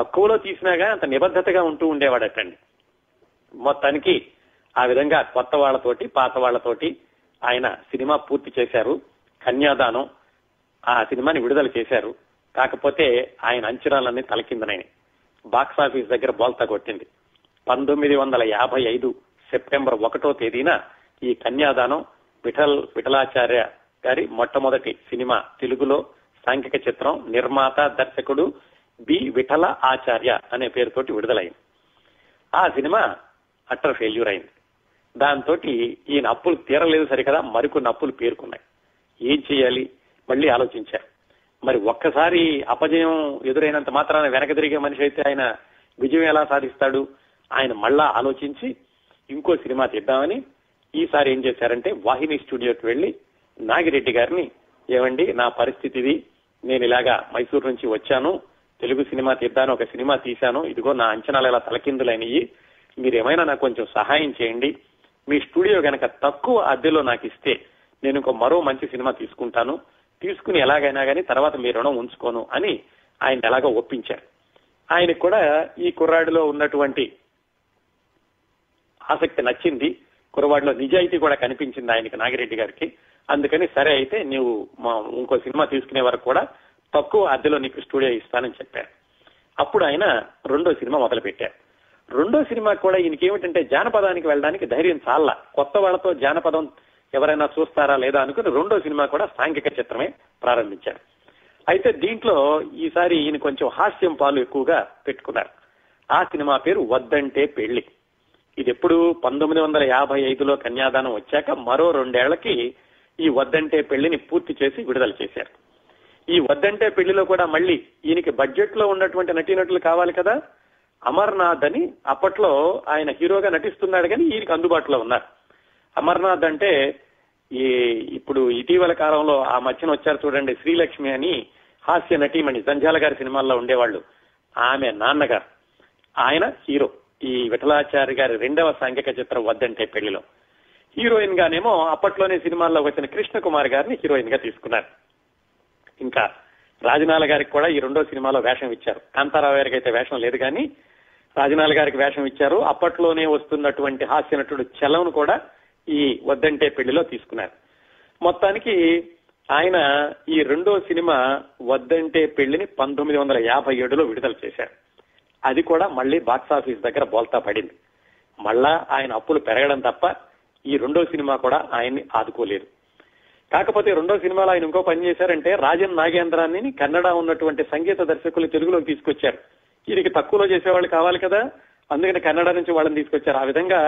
తక్కువలో తీసినాగా అంత నిబద్ధతగా ఉంటూ ఉండేవాడటండి. మొత్తానికి ఆ విధంగా కొత్త వాళ్లతోటి పాత వాళ్లతోటి ఆయన సినిమా పూర్తి చేశారు. కన్యాదానం ఆ సినిమాని విడుదల చేశారు. కాకపోతే ఆయన అంచనాలన్నీ తలకిందనైనాయి. బాక్సాఫీస్ దగ్గర బోల్తా కొట్టింది. పంతొమ్మిది వందల యాభై ఐదు సెప్టెంబర్ ఒకటో తేదీన ఈ కన్యాదానం విఠల్ విఠలాచార్య గారి మొట్టమొదటి సినిమా తెలుగులో సాంఘిక చిత్రం. నిర్మాత దర్శకుడు బి విఠలాచార్య అనే పేరుతోటి విడుదలైంది. ఆ సినిమా అట్టర్ ఫెయిల్యూర్ అయింది. దాంతో ఈయన అప్పులు తీరలేదు సరికదా, మరికొన్ని అప్పులు పేర్కొన్నాయి. ఏం చేయాలి మళ్ళీ ఆలోచించారు. మరి ఒక్కసారి అపజయం ఎదురైనంత మాత్రాన వెనక తిరిగే మనిషి అయితే ఆయన విజయం ఎలా సాధిస్తాడు? ఆయన మళ్ళా ఆలోచించి ఇంకో సినిమా తీద్దామని ఈసారి ఏం చేశారంటే వాహిని స్టూడియోకి వెళ్ళి నాగిరెడ్డి గారిని, ఏమండి నా పరిస్థితి ఇది, నేను ఇలాగా మైసూరు నుంచి వచ్చాను, తెలుగు సినిమా తీద్దాను, ఒక సినిమా తీశాను, ఇదిగో నా అంచనాలు ఇలా తలకిందులైనవి, మీరేమైనా నాకు కొంచెం సహాయం చేయండి, మీ స్టూడియో కనుక తక్కువ అద్దెలో నాకు ఇస్తే నేను ఇంకో మరో మంచి సినిమా తీసుకుంటాను, తీసుకుని ఎలాగైనా కానీ తర్వాత మీ రుణం ఉంచుకోను అని ఆయన ఎలాగో ఒప్పించారు. ఆయనకు కూడా ఈ కుర్రాడిలో ఉన్నటువంటి ఆసక్తి నచ్చింది, కుర్రవాడిలో నిజాయితీ కూడా కనిపించింది ఆయనకి, నాగిరెడ్డి గారికి. అందుకని సరే అయితే నువ్వు మా ఇంకో సినిమా తీసుకునే వరకు కూడా తక్కువ అద్దెలో నీకు స్టూడియో ఇస్తానని చెప్పారు. అప్పుడు ఆయన రెండో సినిమా మొదలుపెట్టారు. రెండో సినిమా కూడా ఈయనకి ఏమిటంటే జానపదానికి వెళ్ళడానికి ధైర్యం చాలా, కొత్త వాళ్ళతో జానపదం ఎవరైనా చూస్తారా లేదా అనుకుని రెండో సినిమా కూడా సాంఘిక చిత్రమే ప్రారంభించారు. అయితే దీంట్లో ఈసారి ఈయన కొంచెం హాస్యం పాలు ఎక్కువగా పెట్టుకున్నారు. ఆ సినిమా పేరు వద్దంటే పెళ్లి. ఇది ఎప్పుడు పంతొమ్మిది వందల యాభై ఐదులో కన్యాదానం వచ్చాక మరో రెండేళ్లకి ఈ వద్దంటే పెళ్లిని పూర్తి చేసి విడుదల చేశారు. ఈ వద్దంటే పెళ్లిలో కూడా మళ్ళీ ఈయనకి బడ్జెట్ లో ఉన్నటువంటి నటీనటులు కావాలి కదా. అమర్నాథ్ అని అప్పట్లో ఆయన హీరోగా నటిస్తున్నాడు కానీ ఈయనకి అందుబాటులో ఉన్నారు. అమర్నాథ్ అంటే ఈ ఇప్పుడు ఇటీవల కాలంలో ఆ మధ్యన వచ్చారు చూడండి శ్రీలక్ష్మి అని హాస్య నటీమణి, జంజాల గారి సినిమాల్లో ఉండేవాళ్ళు, ఆమె నాన్నగారు, ఆయన హీరో ఈ విఠలాచార్య గారి రెండవ సాంఘిక చిత్రం వద్దంటే పెళ్లిలో. హీరోయిన్ గానేమో అప్పట్లోనే సినిమాల్లో వచ్చిన కృష్ణకుమారి గారిని హీరోయిన్ గా తీసుకున్నారు. ఇంకా రాజనాల గారికి కూడా ఈ రెండో సినిమాలో వేషం ఇచ్చారు. కాంతారావు గారికి అయితే వేషం లేదు కానీ రాజనాల గారికి వేషం ఇచ్చారు. అప్పట్లోనే వస్తున్నటువంటి హాస్య నటుడు చెలవును కూడా ఈ వద్దంటే పెళ్లిలో తీసుకున్నారు. మొత్తానికి ఆయన ఈ రెండో సినిమా వద్దంటే పెళ్లిని పంతొమ్మిది వందల యాభై ఏడులో విడుదల చేశారు. అది కూడా మళ్ళీ బాక్సాఫీస్ దగ్గర బోల్తా పడింది. మళ్ళా ఆయన అప్పులు పెరగడం తప్ప ఈ రెండో సినిమా కూడా ఆయన్ని ఆదుకోలేదు. కాకపోతే రెండో సినిమాలో ఆయన ఇంకో పని చేశారంటే రాజన్ నాగేంద్రాన్ని కన్నడ ఉన్నటువంటి సంగీత దర్శకులు తెలుగులోకి తీసుకొచ్చారు. వీరికి తక్కువలో చేసేవాళ్ళు కావాలి కదా, అందుకని కన్నడ నుంచి వాళ్ళని తీసుకొచ్చారు. ఆ విధంగా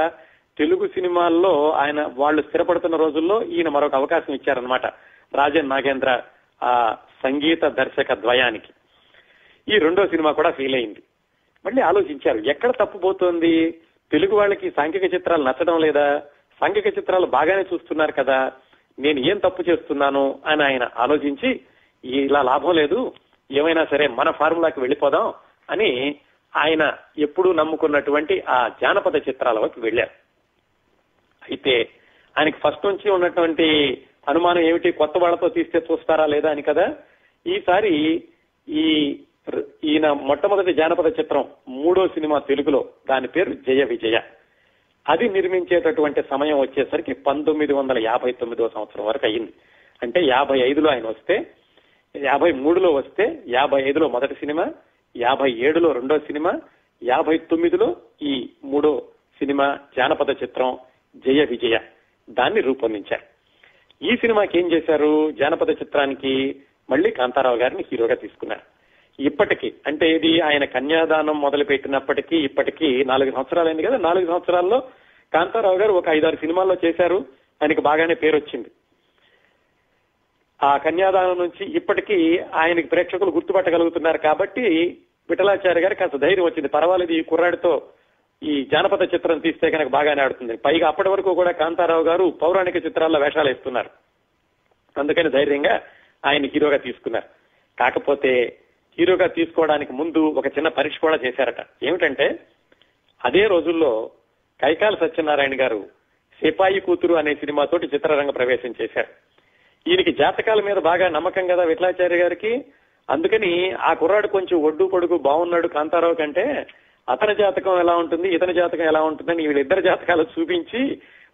తెలుగు సినిమాల్లో ఆయన వాళ్ళు స్థిరపడుతున్న రోజుల్లో ఈయన మరొక అవకాశం ఇచ్చారనమాట రాజన్ నాగేంద్ర ఆ సంగీత దర్శక ద్వయానికి. ఈ రెండో సినిమా కూడా ఫెయిల్ అయింది. మళ్ళీ ఆలోచించారు ఎక్కడ తప్పుపోతుంది, తెలుగు వాళ్ళకి సాంఘిక చిత్రాలు నచ్చడం లేదా, సాంఘిక చిత్రాలు బాగానే చూస్తున్నారు కదా, నేను ఏం తప్పు చేస్తున్నాను అని ఆయన ఆలోచించి ఇలా లాభం లేదు, ఏమైనా సరే మన ఫార్ములాకి వెళ్ళిపోదాం అని ఆయన ఎప్పుడూ నమ్ముకున్నటువంటి ఆ జానపద చిత్రాల వైపు వెళ్ళారు. అయితే ఆయనకి ఫస్ట్ నుంచి ఉన్నటువంటి అనుమానం ఏమిటి, కొత్త వాళ్ళతో తీస్తే చూస్తారా లేదా అని కదా. ఈసారి ఈ ఈయన మొట్టమొదటి జానపద చిత్రం మూడో సినిమా తెలుగులో, దాని పేరు జయ విజయ. అది నిర్మించేటటువంటి సమయం వచ్చేసరికి పంతొమ్మిది వందల యాభై తొమ్మిదో సంవత్సరం వరకు అయ్యింది. అంటే యాభై ఐదులో ఆయన వస్తే, యాభై మూడులో వస్తే, యాభై ఐదులో మొదటి సినిమా, యాభై ఏడులో రెండో సినిమా, యాభై తొమ్మిదిలో ఈ మూడో సినిమా జానపద చిత్రం జయ విజయ దాన్ని రూపొందించారు. ఈ సినిమాకి ఏం చేశారు, జానపద చిత్రానికి మళ్ళీ కాంతారావు గారిని హీరోగా తీసుకున్నారు. ఇప్పటికీ అంటే ఇది ఆయన కన్యాదానం మొదలు పెట్టినప్పటికీ ఇప్పటికీ నాలుగు సంవత్సరాలు అయింది కదా. నాలుగు సంవత్సరాల్లో కాంతారావు గారు ఒక ఐదారు సినిమాల్లో చేశారు, ఆయనకు బాగానే పేరు వచ్చింది. ఆ కన్యాదానం నుంచి ఇప్పటికీ ఆయనకి ప్రేక్షకులు గుర్తుపట్టగలుగుతున్నారు కాబట్టి విఠలాచార్య గారికి కాస్త ధైర్యం వచ్చింది, పర్వాలేదు ఈ కుర్రాడితో ఈ జానపద చిత్రం తీస్తే కనుక బాగానే ఆడుతుంది. పైగా అప్పటి వరకు కూడా కాంతారావు గారు పౌరాణిక చిత్రాల్లో వేషాలు వేస్తున్నారు, అందుకని ధైర్యంగా ఆయన హీరోగా తీసుకున్నారు. కాకపోతే హీరోగా తీసుకోవడానికి ముందు ఒక చిన్న పరీక్ష కూడా చేశారట. ఏమిటంటే అదే రోజుల్లో కైకాల సత్యనారాయణ గారు సిపాయి కూతురు అనే సినిమాతోటి చిత్రరంగ ప్రవేశం చేశారు. ఈయనకి జాతకాల మీద బాగా నమ్మకం కదా విఠలాచార్య గారికి, అందుకని ఆ కుర్రాడు కొంచెం ఒడ్డు పొడుగు బాగున్నాడు కాంతారావు కంటే, అతని జాతకం ఎలా ఉంటుంది ఇతని జాతకం ఎలా ఉంటుందని వీళ్ళిద్దరు జాతకాలు చూపించి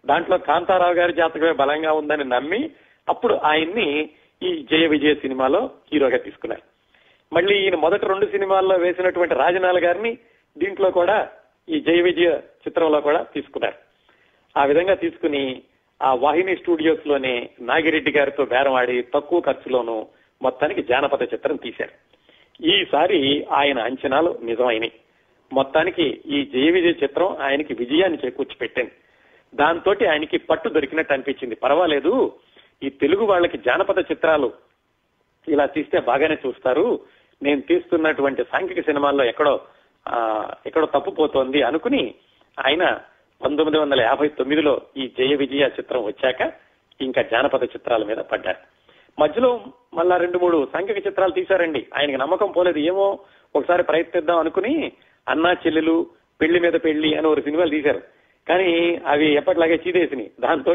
దాంట్లో కాంతారావు గారి జాతకమే బలంగా ఉందని నమ్మి అప్పుడు ఆయన్ని ఈ జయ విజయ సినిమాలో హీరోగా తీసుకున్నారు. మళ్ళీ ఈయన మొదటి రెండు సినిమాల్లో వేసినటువంటి రాజనాల గారిని దీంట్లో కూడా ఈ జయ విజయ చిత్రంలో కూడా తీసుకున్నారు. ఆ విధంగా తీసుకుని ఆ వాహిని స్టూడియోస్ లోనే నాగిరెడ్డి గారితో బేరం ఆడి తక్కువ ఖర్చులోనూ మొత్తానికి జానపద చిత్రం తీశారు. ఈసారి ఆయన అంచనాలు నిజమైనవి. మొత్తానికి ఈ జయ విజయ చిత్రం ఆయనకి విజయాన్ని చేకూర్చిపెట్టింది. దాంతో ఆయనకి పట్టు దొరికినట్టు అనిపించింది, పర్వాలేదు ఈ తెలుగు వాళ్ళకి జానపద చిత్రాలు ఇలా తీస్తే బాగానే చూస్తారు, నేను తీస్తున్నటువంటి సాంఘిక సినిమాల్లో ఎక్కడో ఎక్కడో తప్పుపోతోంది అనుకుని ఆయన పంతొమ్మిది వందల యాభై తొమ్మిదిలో ఈ జయ విజయ చిత్రం వచ్చాక ఇంకా జానపద చిత్రాల మీద పడ్డారు. మధ్యలో మళ్ళా రెండు మూడు సాంఘిక చిత్రాలు తీశారండి. ఆయనకి నమ్మకం పోలేదు, ఏమో ఒకసారి ప్రయత్నిద్దాం అనుకుని అన్నా చెల్లెలు, పెళ్లి మీద పెళ్లి అని ఒక సినిమాలు తీశారు. కానీ అవి ఎప్పటిలాగే చీదేసినాయి. దాంతో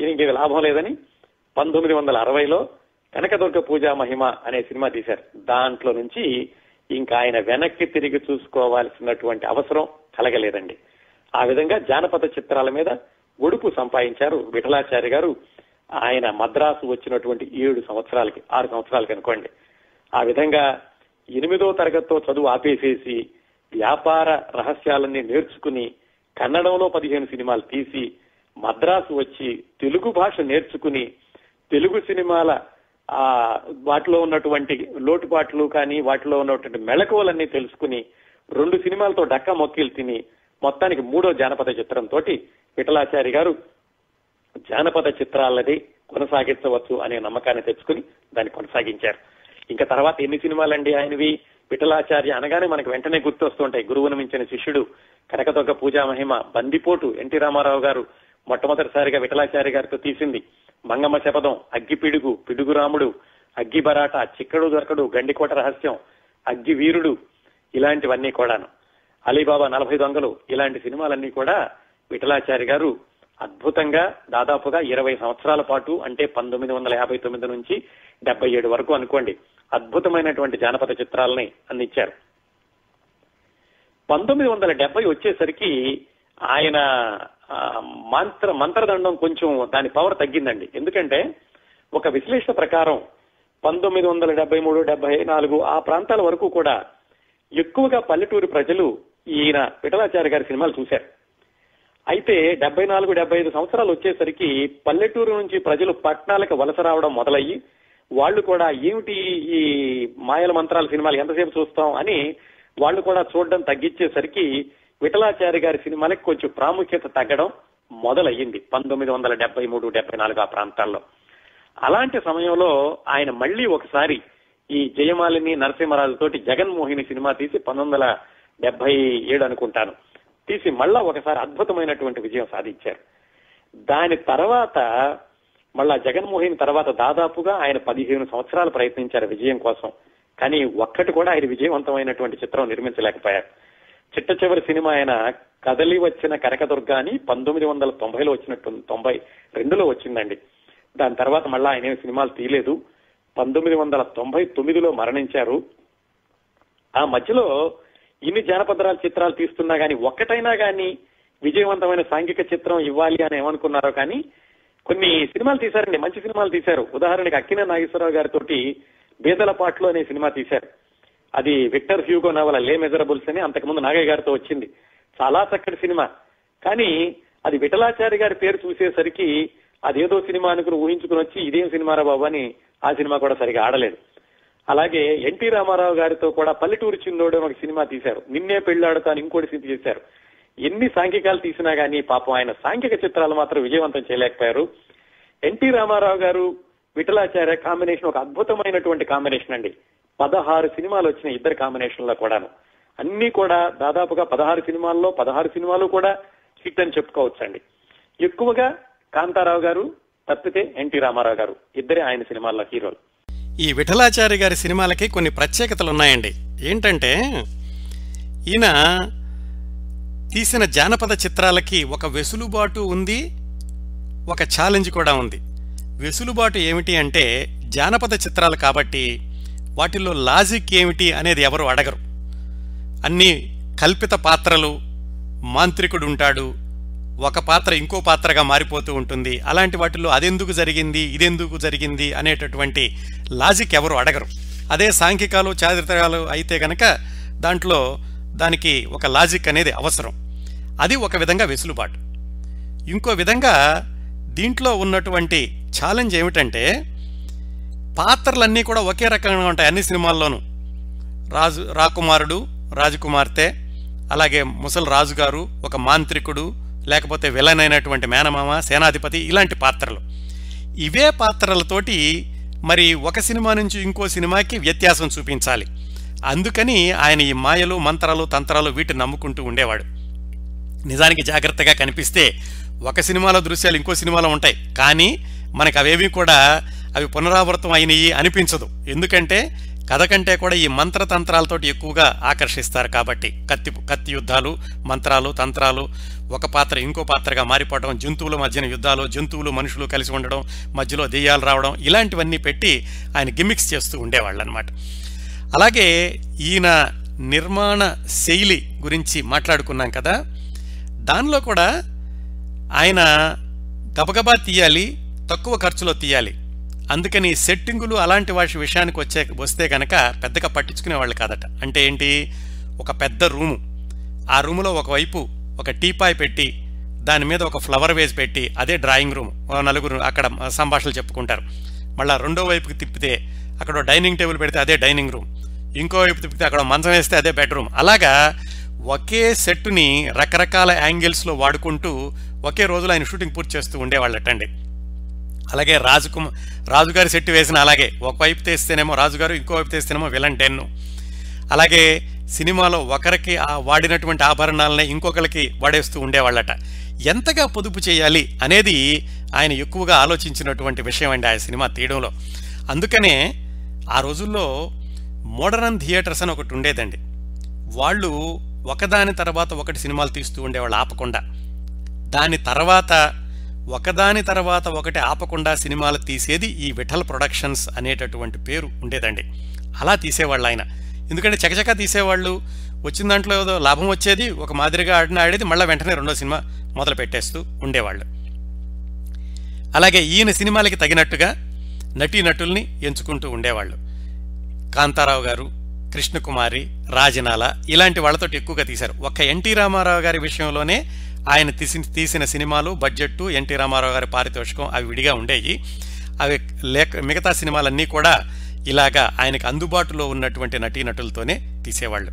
ఈయనకి లాభం లేదని పంతొమ్మిది వందల అరవైలో కనకదుర్గ పూజా మహిమ అనే సినిమా తీశారు. దాంట్లో నుంచి ఇంకా ఆయన వెనక్కి తిరిగి చూసుకోవాల్సినటువంటి అవసరం కలగలేదండి. ఆ విధంగా జానపద చిత్రాల మీద ఒడుపు సంపాదించారు విఠలాచార్య గారు. ఆయన మద్రాసు వచ్చినటువంటి ఏడు సంవత్సరాలకి ఆరు సంవత్సరాలకి అనుకోండి. ఆ విధంగా ఎనిమిదో తరగతితో చదువు ఆపేసేసి వ్యాపార రహస్యాలన్నీ నేర్చుకుని కన్నడంలో పదిహేను సినిమాలు తీసి మద్రాసు వచ్చి తెలుగు భాష నేర్చుకుని తెలుగు సినిమాల ఆ వాటిలో ఉన్నటువంటి లోటుపాట్లు కానీ వాటిలో ఉన్నటువంటి మెళకువలన్నీ తెలుసుకుని రెండు సినిమాలతో డక్కా మొక్కీలు తిని మొత్తానికి మూడో జానపద చిత్రంతో విఠలాచార్య గారు జానపద చిత్రాలది కొనసాగించవచ్చు అనే నమ్మకాన్ని తెచ్చుకుని దాన్ని కొనసాగించారు. ఇంకా తర్వాత ఎన్ని సినిమాలండి ఆయనవి? విఠలాచార్య అనగానే మనకు వెంటనే గుర్తొస్తుంటాయి గురువును మించిన శిష్యుడు, కనకదుర్గ పూజా మహిమ, బందిపోటు ఎన్టీ రామారావు గారు మొట్టమొదటిసారిగా విఠలాచార్య గారితో తీసింది, మంగమ్మ శపథం, అగ్గి పిడుగు, పిడుగురాముడు, అగ్గి బరాట, చిక్కడు దొరకడు, గండికోట రహస్యం, అగ్గి వీరుడు, ఇలాంటివన్నీ కూడాను, అలీబాబా నలభై దొంగలు, ఇలాంటి సినిమాలన్నీ కూడా విఠలాచార్య గారు అద్భుతంగా దాదాపుగా ఇరవై సంవత్సరాల పాటు అంటే పంతొమ్మిది వందల యాభై తొమ్మిది నుంచి డెబ్బై ఏడు వరకు అనుకోండి అద్భుతమైనటువంటి జానపద చిత్రాలని అందించారు. పంతొమ్మిది వందల డెబ్బై వచ్చేసరికి ఆయన మంత్ర మంత్రదండం కొంచెం దాని పవర్ తగ్గిందండి. ఎందుకంటే ఒక విశ్లేషణ ప్రకారం పంతొమ్మిది వందల డెబ్బై మూడు డెబ్బై నాలుగు ఆ ప్రాంతాల వరకు కూడా ఎక్కువగా పల్లెటూరు ప్రజలు ఈయన విఠలాచార్య గారి సినిమాలు చూశారు. అయితే డెబ్బై నాలుగు డెబ్బై ఐదు సంవత్సరాలు వచ్చేసరికి పల్లెటూరు నుంచి ప్రజలు పట్టణాలకు వలస రావడం మొదలయ్యి వాళ్ళు కూడా ఏమిటి ఈ మాయల మంత్రాల సినిమాలు ఎంతసేపు చూస్తాం అని వాళ్ళు కూడా చూడడం తగ్గించేసరికి విఠలాచార్య గారి సినిమాలకు కొంచెం ప్రాముఖ్యత తగ్గడం మొదలయ్యింది పంతొమ్మిది వందల డెబ్బై మూడు డెబ్బై నాలుగు ఆ ప్రాంతాల్లో. అలాంటి సమయంలో ఆయన మళ్లీ ఒకసారి ఈ జయమాలిని నరసింహరాజు తోటి జగన్మోహిని సినిమా తీసి పంతొమ్మిది వందల డెబ్బై ఏడు అనుకుంటాను తీసి మళ్ళా ఒకసారి అద్భుతమైనటువంటి విజయం సాధించారు. దాని తర్వాత మళ్ళా జగన్మోహిని తర్వాత దాదాపుగా ఆయన పదిహేను సంవత్సరాలు ప్రయత్నించారు విజయం కోసం. కానీ ఒక్కటి కూడా ఆయన విజయవంతమైనటువంటి చిత్రం నిర్మించలేకపోయారు. చిట్ట చివరి సినిమా ఆయన కదలి వచ్చిన కనకదుర్గ అని పంతొమ్మిది వందల తొంభైలో వచ్చినట్టు తొంభై రెండులో వచ్చిందండి. దాని తర్వాత మళ్ళా ఆయన సినిమాలు తీయలేదు. పంతొమ్మిది వందల తొంభై తొమ్మిదిలో మరణించారు. ఆ మధ్యలో ఇన్ని జానపదరాల చిత్రాలు తీస్తున్నా కానీ ఒక్కటైనా కానీ విజయవంతమైన సాంఘిక చిత్రం ఇవ్వాలి అని ఏమనుకున్నారో కానీ కొన్ని సినిమాలు తీశారండి, మంచి సినిమాలు తీశారు. ఉదాహరణకి అక్కినా నాగేశ్వరరావు గారితో బీదల పాటలు అనే సినిమా తీశారు. అది విక్టర్ హ్యూగో నవల లే మెజరబుల్స్ అని అంతకుముందు నాగయ్య గారితో వచ్చింది, చాలా చక్కటి సినిమా. కానీ అది విఠలాచార్య గారి పేరు చూసేసరికి అదేదో సినిమా అనుకుని ఊహించుకుని వచ్చి ఇదేం సినిమారా బాబు అని ఆ సినిమా కూడా సరిగా ఆడలేదు. అలాగే ఎన్టీ రామారావు గారితో కూడా పల్లెటూరు చిన్నోడు ఒక సినిమా తీశారు, నిన్నే పెళ్లాడుతాను ఇంకోటి సినిమా చేశారు. ఎన్ని సాంఘికాలు తీసినా కానీ పాపం ఆయన సాంఘిక చిత్రాలు మాత్రం విజయవంతం చేయలేకపోయారు. ఎన్టీ రామారావు గారు విఠలాచార్య కాంబినేషన్ ఒక అద్భుతమైనటువంటి కాంబినేషన్ అండి. పదహారు సినిమాలు వచ్చిన ఇద్దరు కాంబినేషన్ లో కూడాను అన్ని కూడా దాదాపుగా పదహారు సినిమాల్లో పదహారు సినిమాలు కూడా హిట్ అని చెప్పుకోవచ్చండి. ఎక్కువగా కాంతారావు గారు తప్పితే ఎన్టీ రామారావు గారు ఇద్దరే ఆయన సినిమాల్లో హీరోలు. ఈ విఠలాచార్య గారి సినిమాలకి కొన్ని ప్రత్యేకతలు ఉన్నాయండి. ఏంటంటే ఈయన తీసిన జానపద చిత్రాలకి ఒక వెసులుబాటు ఉంది, ఒక ఛాలెంజ్ కూడా ఉంది. వెసులుబాటు ఏమిటి అంటే జానపద చిత్రాలు కాబట్టి వాటిల్లో లాజిక్ ఏమిటి అనేది ఎవరు అడగరు. అన్నీ కల్పిత పాత్రలు, మాంత్రికుడు ఉంటాడు, ఒక పాత్ర ఇంకో పాత్రగా మారిపోతూ ఉంటుంది. అలాంటి వాటిల్లో అదెందుకు జరిగింది ఇదెందుకు జరిగింది అనేటటువంటి లాజిక్ ఎవరు అడగరు. అదే సాంఘికాలు చారిత్రకాలు అయితే కనుక దాంట్లో దానికి ఒక లాజిక్ అనేది అవసరం. అది ఒక విధంగా వెసులుబాటు. ఇంకో విధంగా దీంట్లో ఉన్నటువంటి ఛాలెంజ్ ఏమిటంటే పాత్రలన్నీ కూడా ఒకే రకంగా ఉంటాయి అన్ని సినిమాల్లోనూ. రాజు రాకుమారుడు, రాజకుమార్తె, అలాగే ముసలి రాజుగారు, ఒక మాంత్రికుడు, లేకపోతే విలన్ అయినటువంటి మేనమామ, సేనాధిపతి, ఇలాంటి పాత్రలు. ఇవే పాత్రలతోటి మరి ఒక సినిమా నుంచి ఇంకో సినిమాకి వ్యత్యాసం చూపించాలి. అందుకని ఆయన ఈ మాయలు మంత్రాలు తంత్రాలు వీటిని నమ్ముకుంటూ ఉండేవాడు. నిజానికి జాగ్రత్తగా కనిపిస్తే ఒక సినిమాలో దృశ్యాలు ఇంకో సినిమాలో ఉంటాయి, కానీ మనకు అవేవి కూడా అవి పునరావృతం అయినవి అనిపించదు. ఎందుకంటే కథ కంటే కూడా ఈ మంత్రతంత్రాలతోటి ఎక్కువగా ఆకర్షిస్తారు కాబట్టి. కత్తి కత్తి యుద్ధాలు, మంత్రాలు, తంత్రాలు, ఒక పాత్ర ఇంకో పాత్రగా మారిపోవడం, జంతువుల మధ్యన యుద్ధాలు, జంతువులు మనుషులు కలిసి ఉండడం, మధ్యలో దెయ్యాలు రావడం, ఇలాంటివన్నీ పెట్టి ఆయన గిమిక్స్ చేస్తూ ఉండేవాళ్ళు అనమాట. అలాగే ఈయన నిర్మాణ శైలి గురించి మాట్లాడుకున్నాం కదా, దానిలో కూడా ఆయన గబగబా తీయాలి, తక్కువ ఖర్చులో తీయాలి. అందుకని సెట్టింగులు అలాంటి వాటి విషయానికి వచ్చే వస్తే కనుక పెద్దగా పట్టించుకునే వాళ్ళు కాదట. అంటే ఏంటి, ఒక పెద్ద రూము, ఆ రూములో ఒకవైపు ఒక టీపాయ్ పెట్టి దాని మీద ఒక ఫ్లవర్ వేజ్ పెట్టి అదే డ్రాయింగ్ రూమ్, నలుగురు అక్కడ సంభాషణలు చెప్పుకుంటారు. మళ్ళీ రెండో వైపుకి తిప్పితే అక్కడ డైనింగ్ టేబుల్ పెడితే అదే డైనింగ్ రూమ్, ఇంకో వైపు తిప్పితే అక్కడ మంచం వేస్తే అదే బెడ్రూమ్. అలాగా ఒకే సెట్ని రకరకాల యాంగిల్స్లో వాడుకుంటూ ఒకే రోజులో ఆయన షూటింగ్ పూర్తి చేస్తూ ఉండేవాళ్ళటండి. అలాగే రాజకుమార్ రాజుగారి సెట్ వేసిన అలాగే ఒకవైపు తీస్తేనేమో రాజుగారు, ఇంకోవైపు తీస్తేనేమో విలన్ డెన్ను. అలాగే సినిమాలో ఒకరికి ఆ వాడినటువంటి ఆభరణాలనే ఇంకొకరికి వాడేస్తూ ఉండేవాళ్ళట. ఎంతగా పొదుపు చేయాలి అనేది ఆయన ఎక్కువగా ఆలోచించినటువంటి విషయం అండి ఆ సినిమా తీయడంలో. అందుకనే ఆ రోజుల్లో మోడర్న్ థియేటర్స్ అని ఒకటి ఉండేదండి. వాళ్ళు ఒకదాని తర్వాత ఒకటి సినిమాలు తీస్తూ ఉండేవాళ్ళు ఆపకుండా. దాని తర్వాత ఒకదాని తర్వాత ఒకటి ఆపకుండా సినిమాలు తీసేది ఈ విఠల్ ప్రొడక్షన్స్ అనేటటువంటి పేరు ఉండేదండి. అలా తీసేవాళ్ళు ఆయన. ఎందుకంటే చకచకా తీసేవాళ్ళు, వచ్చిన దాంట్లో ఏదో లాభం వచ్చేది, ఒక మాదిరిగా ఆడిన ఆడేది, మళ్ళీ వెంటనే రెండో సినిమా మొదలు పెట్టేస్తూ ఉండేవాళ్ళు. అలాగే ఈయన సినిమాలకి తగినట్టుగా నటీనటుల్ని ఎంచుకుంటూ ఉండేవాళ్ళు. కాంతారావు గారు, కృష్ణకుమారి, రాజనాల ఇలాంటి వాళ్ళతో ఎక్కువగా తీశారు. ఒక్క ఎన్టీ రామారావు గారి విషయంలోనే ఆయన తీసి తీసిన సినిమాలు బడ్జెట్టు, ఎన్టీ రామారావు గారి పారితోషికం అవి విడిగా ఉండేవి. అవి లేక మిగతా సినిమాలన్నీ కూడా ఇలాగా ఆయనకు అందుబాటులో ఉన్నటువంటి నటీనటులతోనే తీసేవాళ్ళు.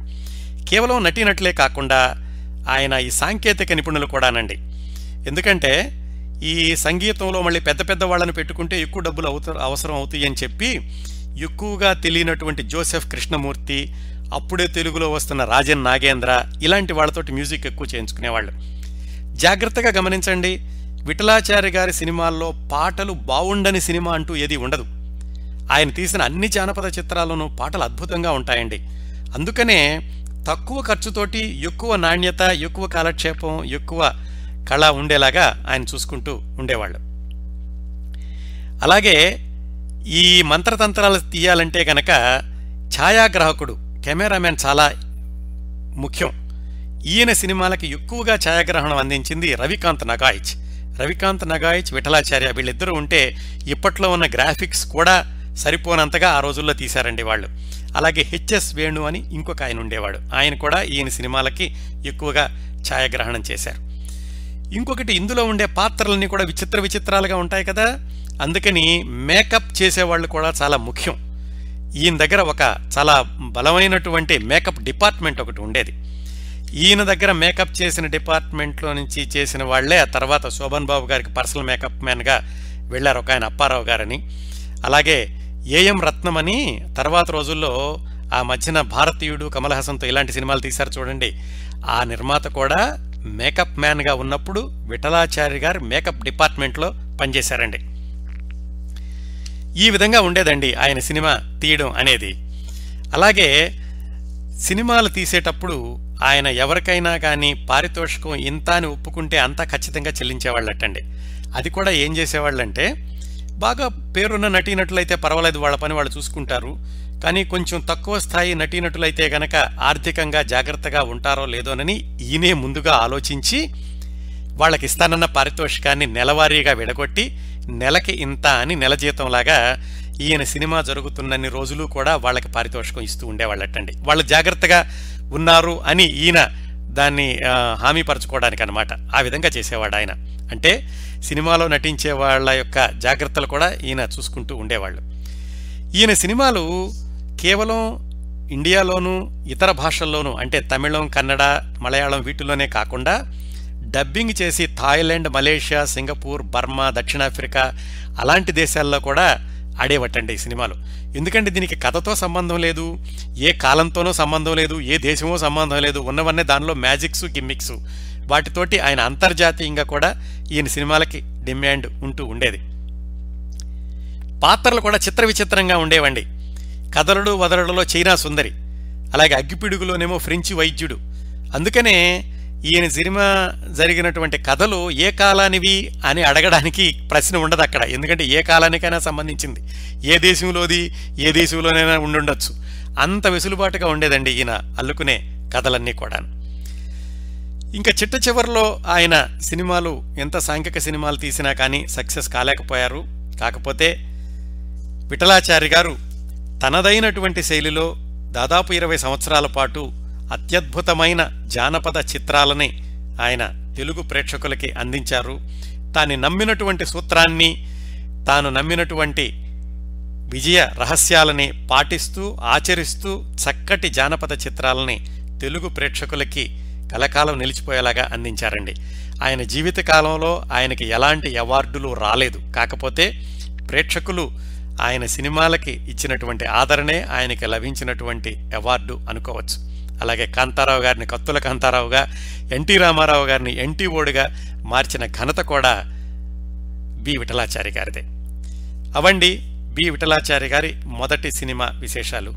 కేవలం నటీనటులే కాకుండా ఆయన ఈ సాంకేతిక నిపుణులు కూడానండి. ఎందుకంటే ఈ సంగీతంలో మళ్ళీ పెద్ద పెద్ద వాళ్ళని పెట్టుకుంటే ఎక్కువ డబ్బులు అవుత అవసరం అవుతాయి అని చెప్పి ఎక్కువగా తెలియనటువంటి జోసెఫ్ కృష్ణమూర్తి, అప్పుడే తెలుగులో వస్తున్న రాజన్ నాగేంద్ర ఇలాంటి వాళ్ళతోటి మ్యూజిక్ ఎక్కువ చేయించుకునేవాళ్ళు. జాగ్రత్తగా గమనించండి, విఠలాచార్య గారి సినిమాల్లో పాటలు బాగుండని సినిమా అంటూ ఏది ఉండదు. ఆయన తీసిన అన్ని జానపద చిత్రాల్లోనూ పాటలు అద్భుతంగా ఉంటాయండి. అందుకనే తక్కువ ఖర్చుతోటి ఎక్కువ నాణ్యత, ఎక్కువ కాలక్షేపం, ఎక్కువ కళ ఉండేలాగా ఆయన చూసుకుంటూ ఉండేవాళ్ళు. అలాగే ఈ మంత్రతంత్రాలు తీయాలంటే కనుక ఛాయాగ్రాహకుడు, కెమెరామెన్ చాలా ముఖ్యం. ఈయన సినిమాలకి ఎక్కువగా ఛాయాగ్రహణం అందించింది రవికాంత్ నగాచ్. రవికాంత్ నగాచ్, విఠలాచార్య వీళ్ళిద్దరూ ఉంటే ఇప్పట్లో ఉన్న గ్రాఫిక్స్ కూడా సరిపోనంతగా ఆ రోజుల్లో తీశారండి వాళ్ళు. అలాగే హెచ్ఎస్ వేణు అని ఇంకొక ఆయన ఉండేవాడు, ఆయన కూడా ఈయన సినిమాలకి ఎక్కువగా ఛాయాగ్రహణం చేశారు. ఇంకొకటి, ఇందులో ఉండే పాత్రలన్నీ కూడా విచిత్ర విచిత్రాలుగా ఉంటాయి కదా, అందుకని మేకప్ చేసేవాళ్ళు కూడా చాలా ముఖ్యం. ఈయన దగ్గర ఒక చాలా బలమైనటువంటి మేకప్ డిపార్ట్మెంట్ ఒకటి ఉండేది. ఈయన దగ్గర మేకప్ చేసిన డిపార్ట్మెంట్లో నుంచి చేసిన వాళ్లే ఆ తర్వాత శోభన్ బాబు గారికి పర్సనల్ మేకప్ మ్యాన్గా వెళ్ళారు ఒక ఆయన, అప్పారావు గారని. అలాగే ఏఎం రత్నం అని తర్వాత రోజుల్లో ఆ మధ్యన భారతీయుడు, కమల్ హాసన్తో ఇలాంటి సినిమాలు తీశారు చూడండి, ఆ నిర్మాత కూడా మేకప్ మ్యాన్గా ఉన్నప్పుడు విఠలాచార్య గారు మేకప్ డిపార్ట్మెంట్లో పనిచేశారండి. ఈ విధంగా ఉండేదండి ఆయన సినిమా తీయడం అనేది. అలాగే సినిమాలు తీసేటప్పుడు ఆయన ఎవరికైనా కానీ పారితోషికం ఇంత అని ఒప్పుకుంటే అంతా ఖచ్చితంగా చెల్లించేవాళ్ళటండి. అది కూడా ఏం చేసేవాళ్ళంటే, బాగా పేరున్న నటీనటులైతే పర్వాలేదు, వాళ్ళ పని వాళ్ళు చూసుకుంటారు. కానీ కొంచెం తక్కువ స్థాయి నటీనటులైతే గనక ఆర్థికంగా జాగ్రత్తగా ఉంటారో లేదోనని ఈయనే ముందుగా ఆలోచించి వాళ్ళకి ఇస్తానన్న పారితోషికాన్ని నెలవారీగా విడగొట్టి నెలకి ఇంత అని నెల జీతంలాగా ఈయన సినిమా జరుగుతున్నన్ని రోజులు కూడా వాళ్ళకి పారితోషికం ఇస్తూ ఉండేవాళ్ళటండి. వాళ్ళు జాగ్రత్తగా ఉన్నారు అని ఈయన దాన్ని హామీ పరచుకోవడానికి అనమాట ఆ విధంగా చేసేవాడు ఆయన. అంటే సినిమాలో నటించే వాళ్ళ యొక్క జాగ్రత్తలు కూడా ఈయన చూసుకుంటూ ఉండేవాళ్ళు. ఈయన సినిమాలు కేవలం ఇండియాలోనూ ఇతర భాషల్లోనూ అంటే తమిళం, కన్నడ, మలయాళం వీటిల్లోనే కాకుండా డబ్బింగ్ చేసి థాయిలాండ్, మలేషియా, సింగపూర్, బర్మా, దక్షిణాఫ్రికా అలాంటి దేశాల్లో కూడా ఆడేవటండి ఈ సినిమాలు. ఎందుకంటే దీనికి కథతో సంబంధం లేదు, ఏ కాలంతోనో సంబంధం లేదు, ఏ దేశమో సంబంధం లేదు. ఉన్నవన్నీ దానిలో మ్యాజిక్స్, గిమ్మిక్స్, వాటితోటి ఆయన అంతర్జాతీయంగా కూడా ఈయన సినిమాలకి డిమాండ్ ఉంటూ ఉండేది. పాత్రలు కూడా చిత్ర విచిత్రంగా ఉండేవండి. కదలడు వదలడులో చైనా సుందరి, అలాగే అగ్గిపిడుగులోనేమో ఫ్రెంచి వైద్యుడు. అందుకనే ఈయన సినిమా జరిగినటువంటి కథలు ఏ కాలానివి అని అడగడానికి ప్రశ్న ఉండదు అక్కడ. ఎందుకంటే ఏ కాలానికైనా సంబంధించింది, ఏ దేశంలోది, ఏ దేశంలోనైనా ఉండుండొచ్చు. అంత వెసులుబాటుగా ఉండేదండి ఈయన అల్లుకునే కథలన్నీ కూడా. ఇంకా చిట్ట చివరిలో ఆయన సినిమాలు ఎంత సాంఘిక సినిమాలు తీసినా కానీ సక్సెస్ కాలేకపోయారు. కాకపోతే విఠలాచార్య గారు తనదైనటువంటి శైలిలో దాదాపు ఇరవై సంవత్సరాల పాటు అత్యద్భుతమైన జానపద చిత్రాలని ఆయన తెలుగు ప్రేక్షకులకి అందించారు. తాను నమ్మినటువంటి సూత్రాన్ని, తాను నమ్మినటువంటి విజయ రహస్యాలని పాటిస్తూ ఆచరిస్తూ చక్కటి జానపద చిత్రాలని తెలుగు ప్రేక్షకులకి కలకాలం నిలిచిపోయేలాగా అందించారండి. ఆయన జీవితకాలంలో ఆయనకి ఎలాంటి అవార్డులు రాలేదు. కాకపోతే ప్రేక్షకులు ఆయన సినిమాలకి ఇచ్చినటువంటి ఆదరణే ఆయనకి లభించినటువంటి అవార్డు అనుకోవచ్చు. అలాగే కాంతారావు గారిని కత్తుల కాంతారావుగా, ఎన్టీ రామారావు గారిని ఎన్టీ ఓడిగా మార్చిన ఘనత కూడా బి విఠలాచార్య గారిదే. అవండి బి విఠలాచార్య గారి మొదటి సినిమా విశేషాలు.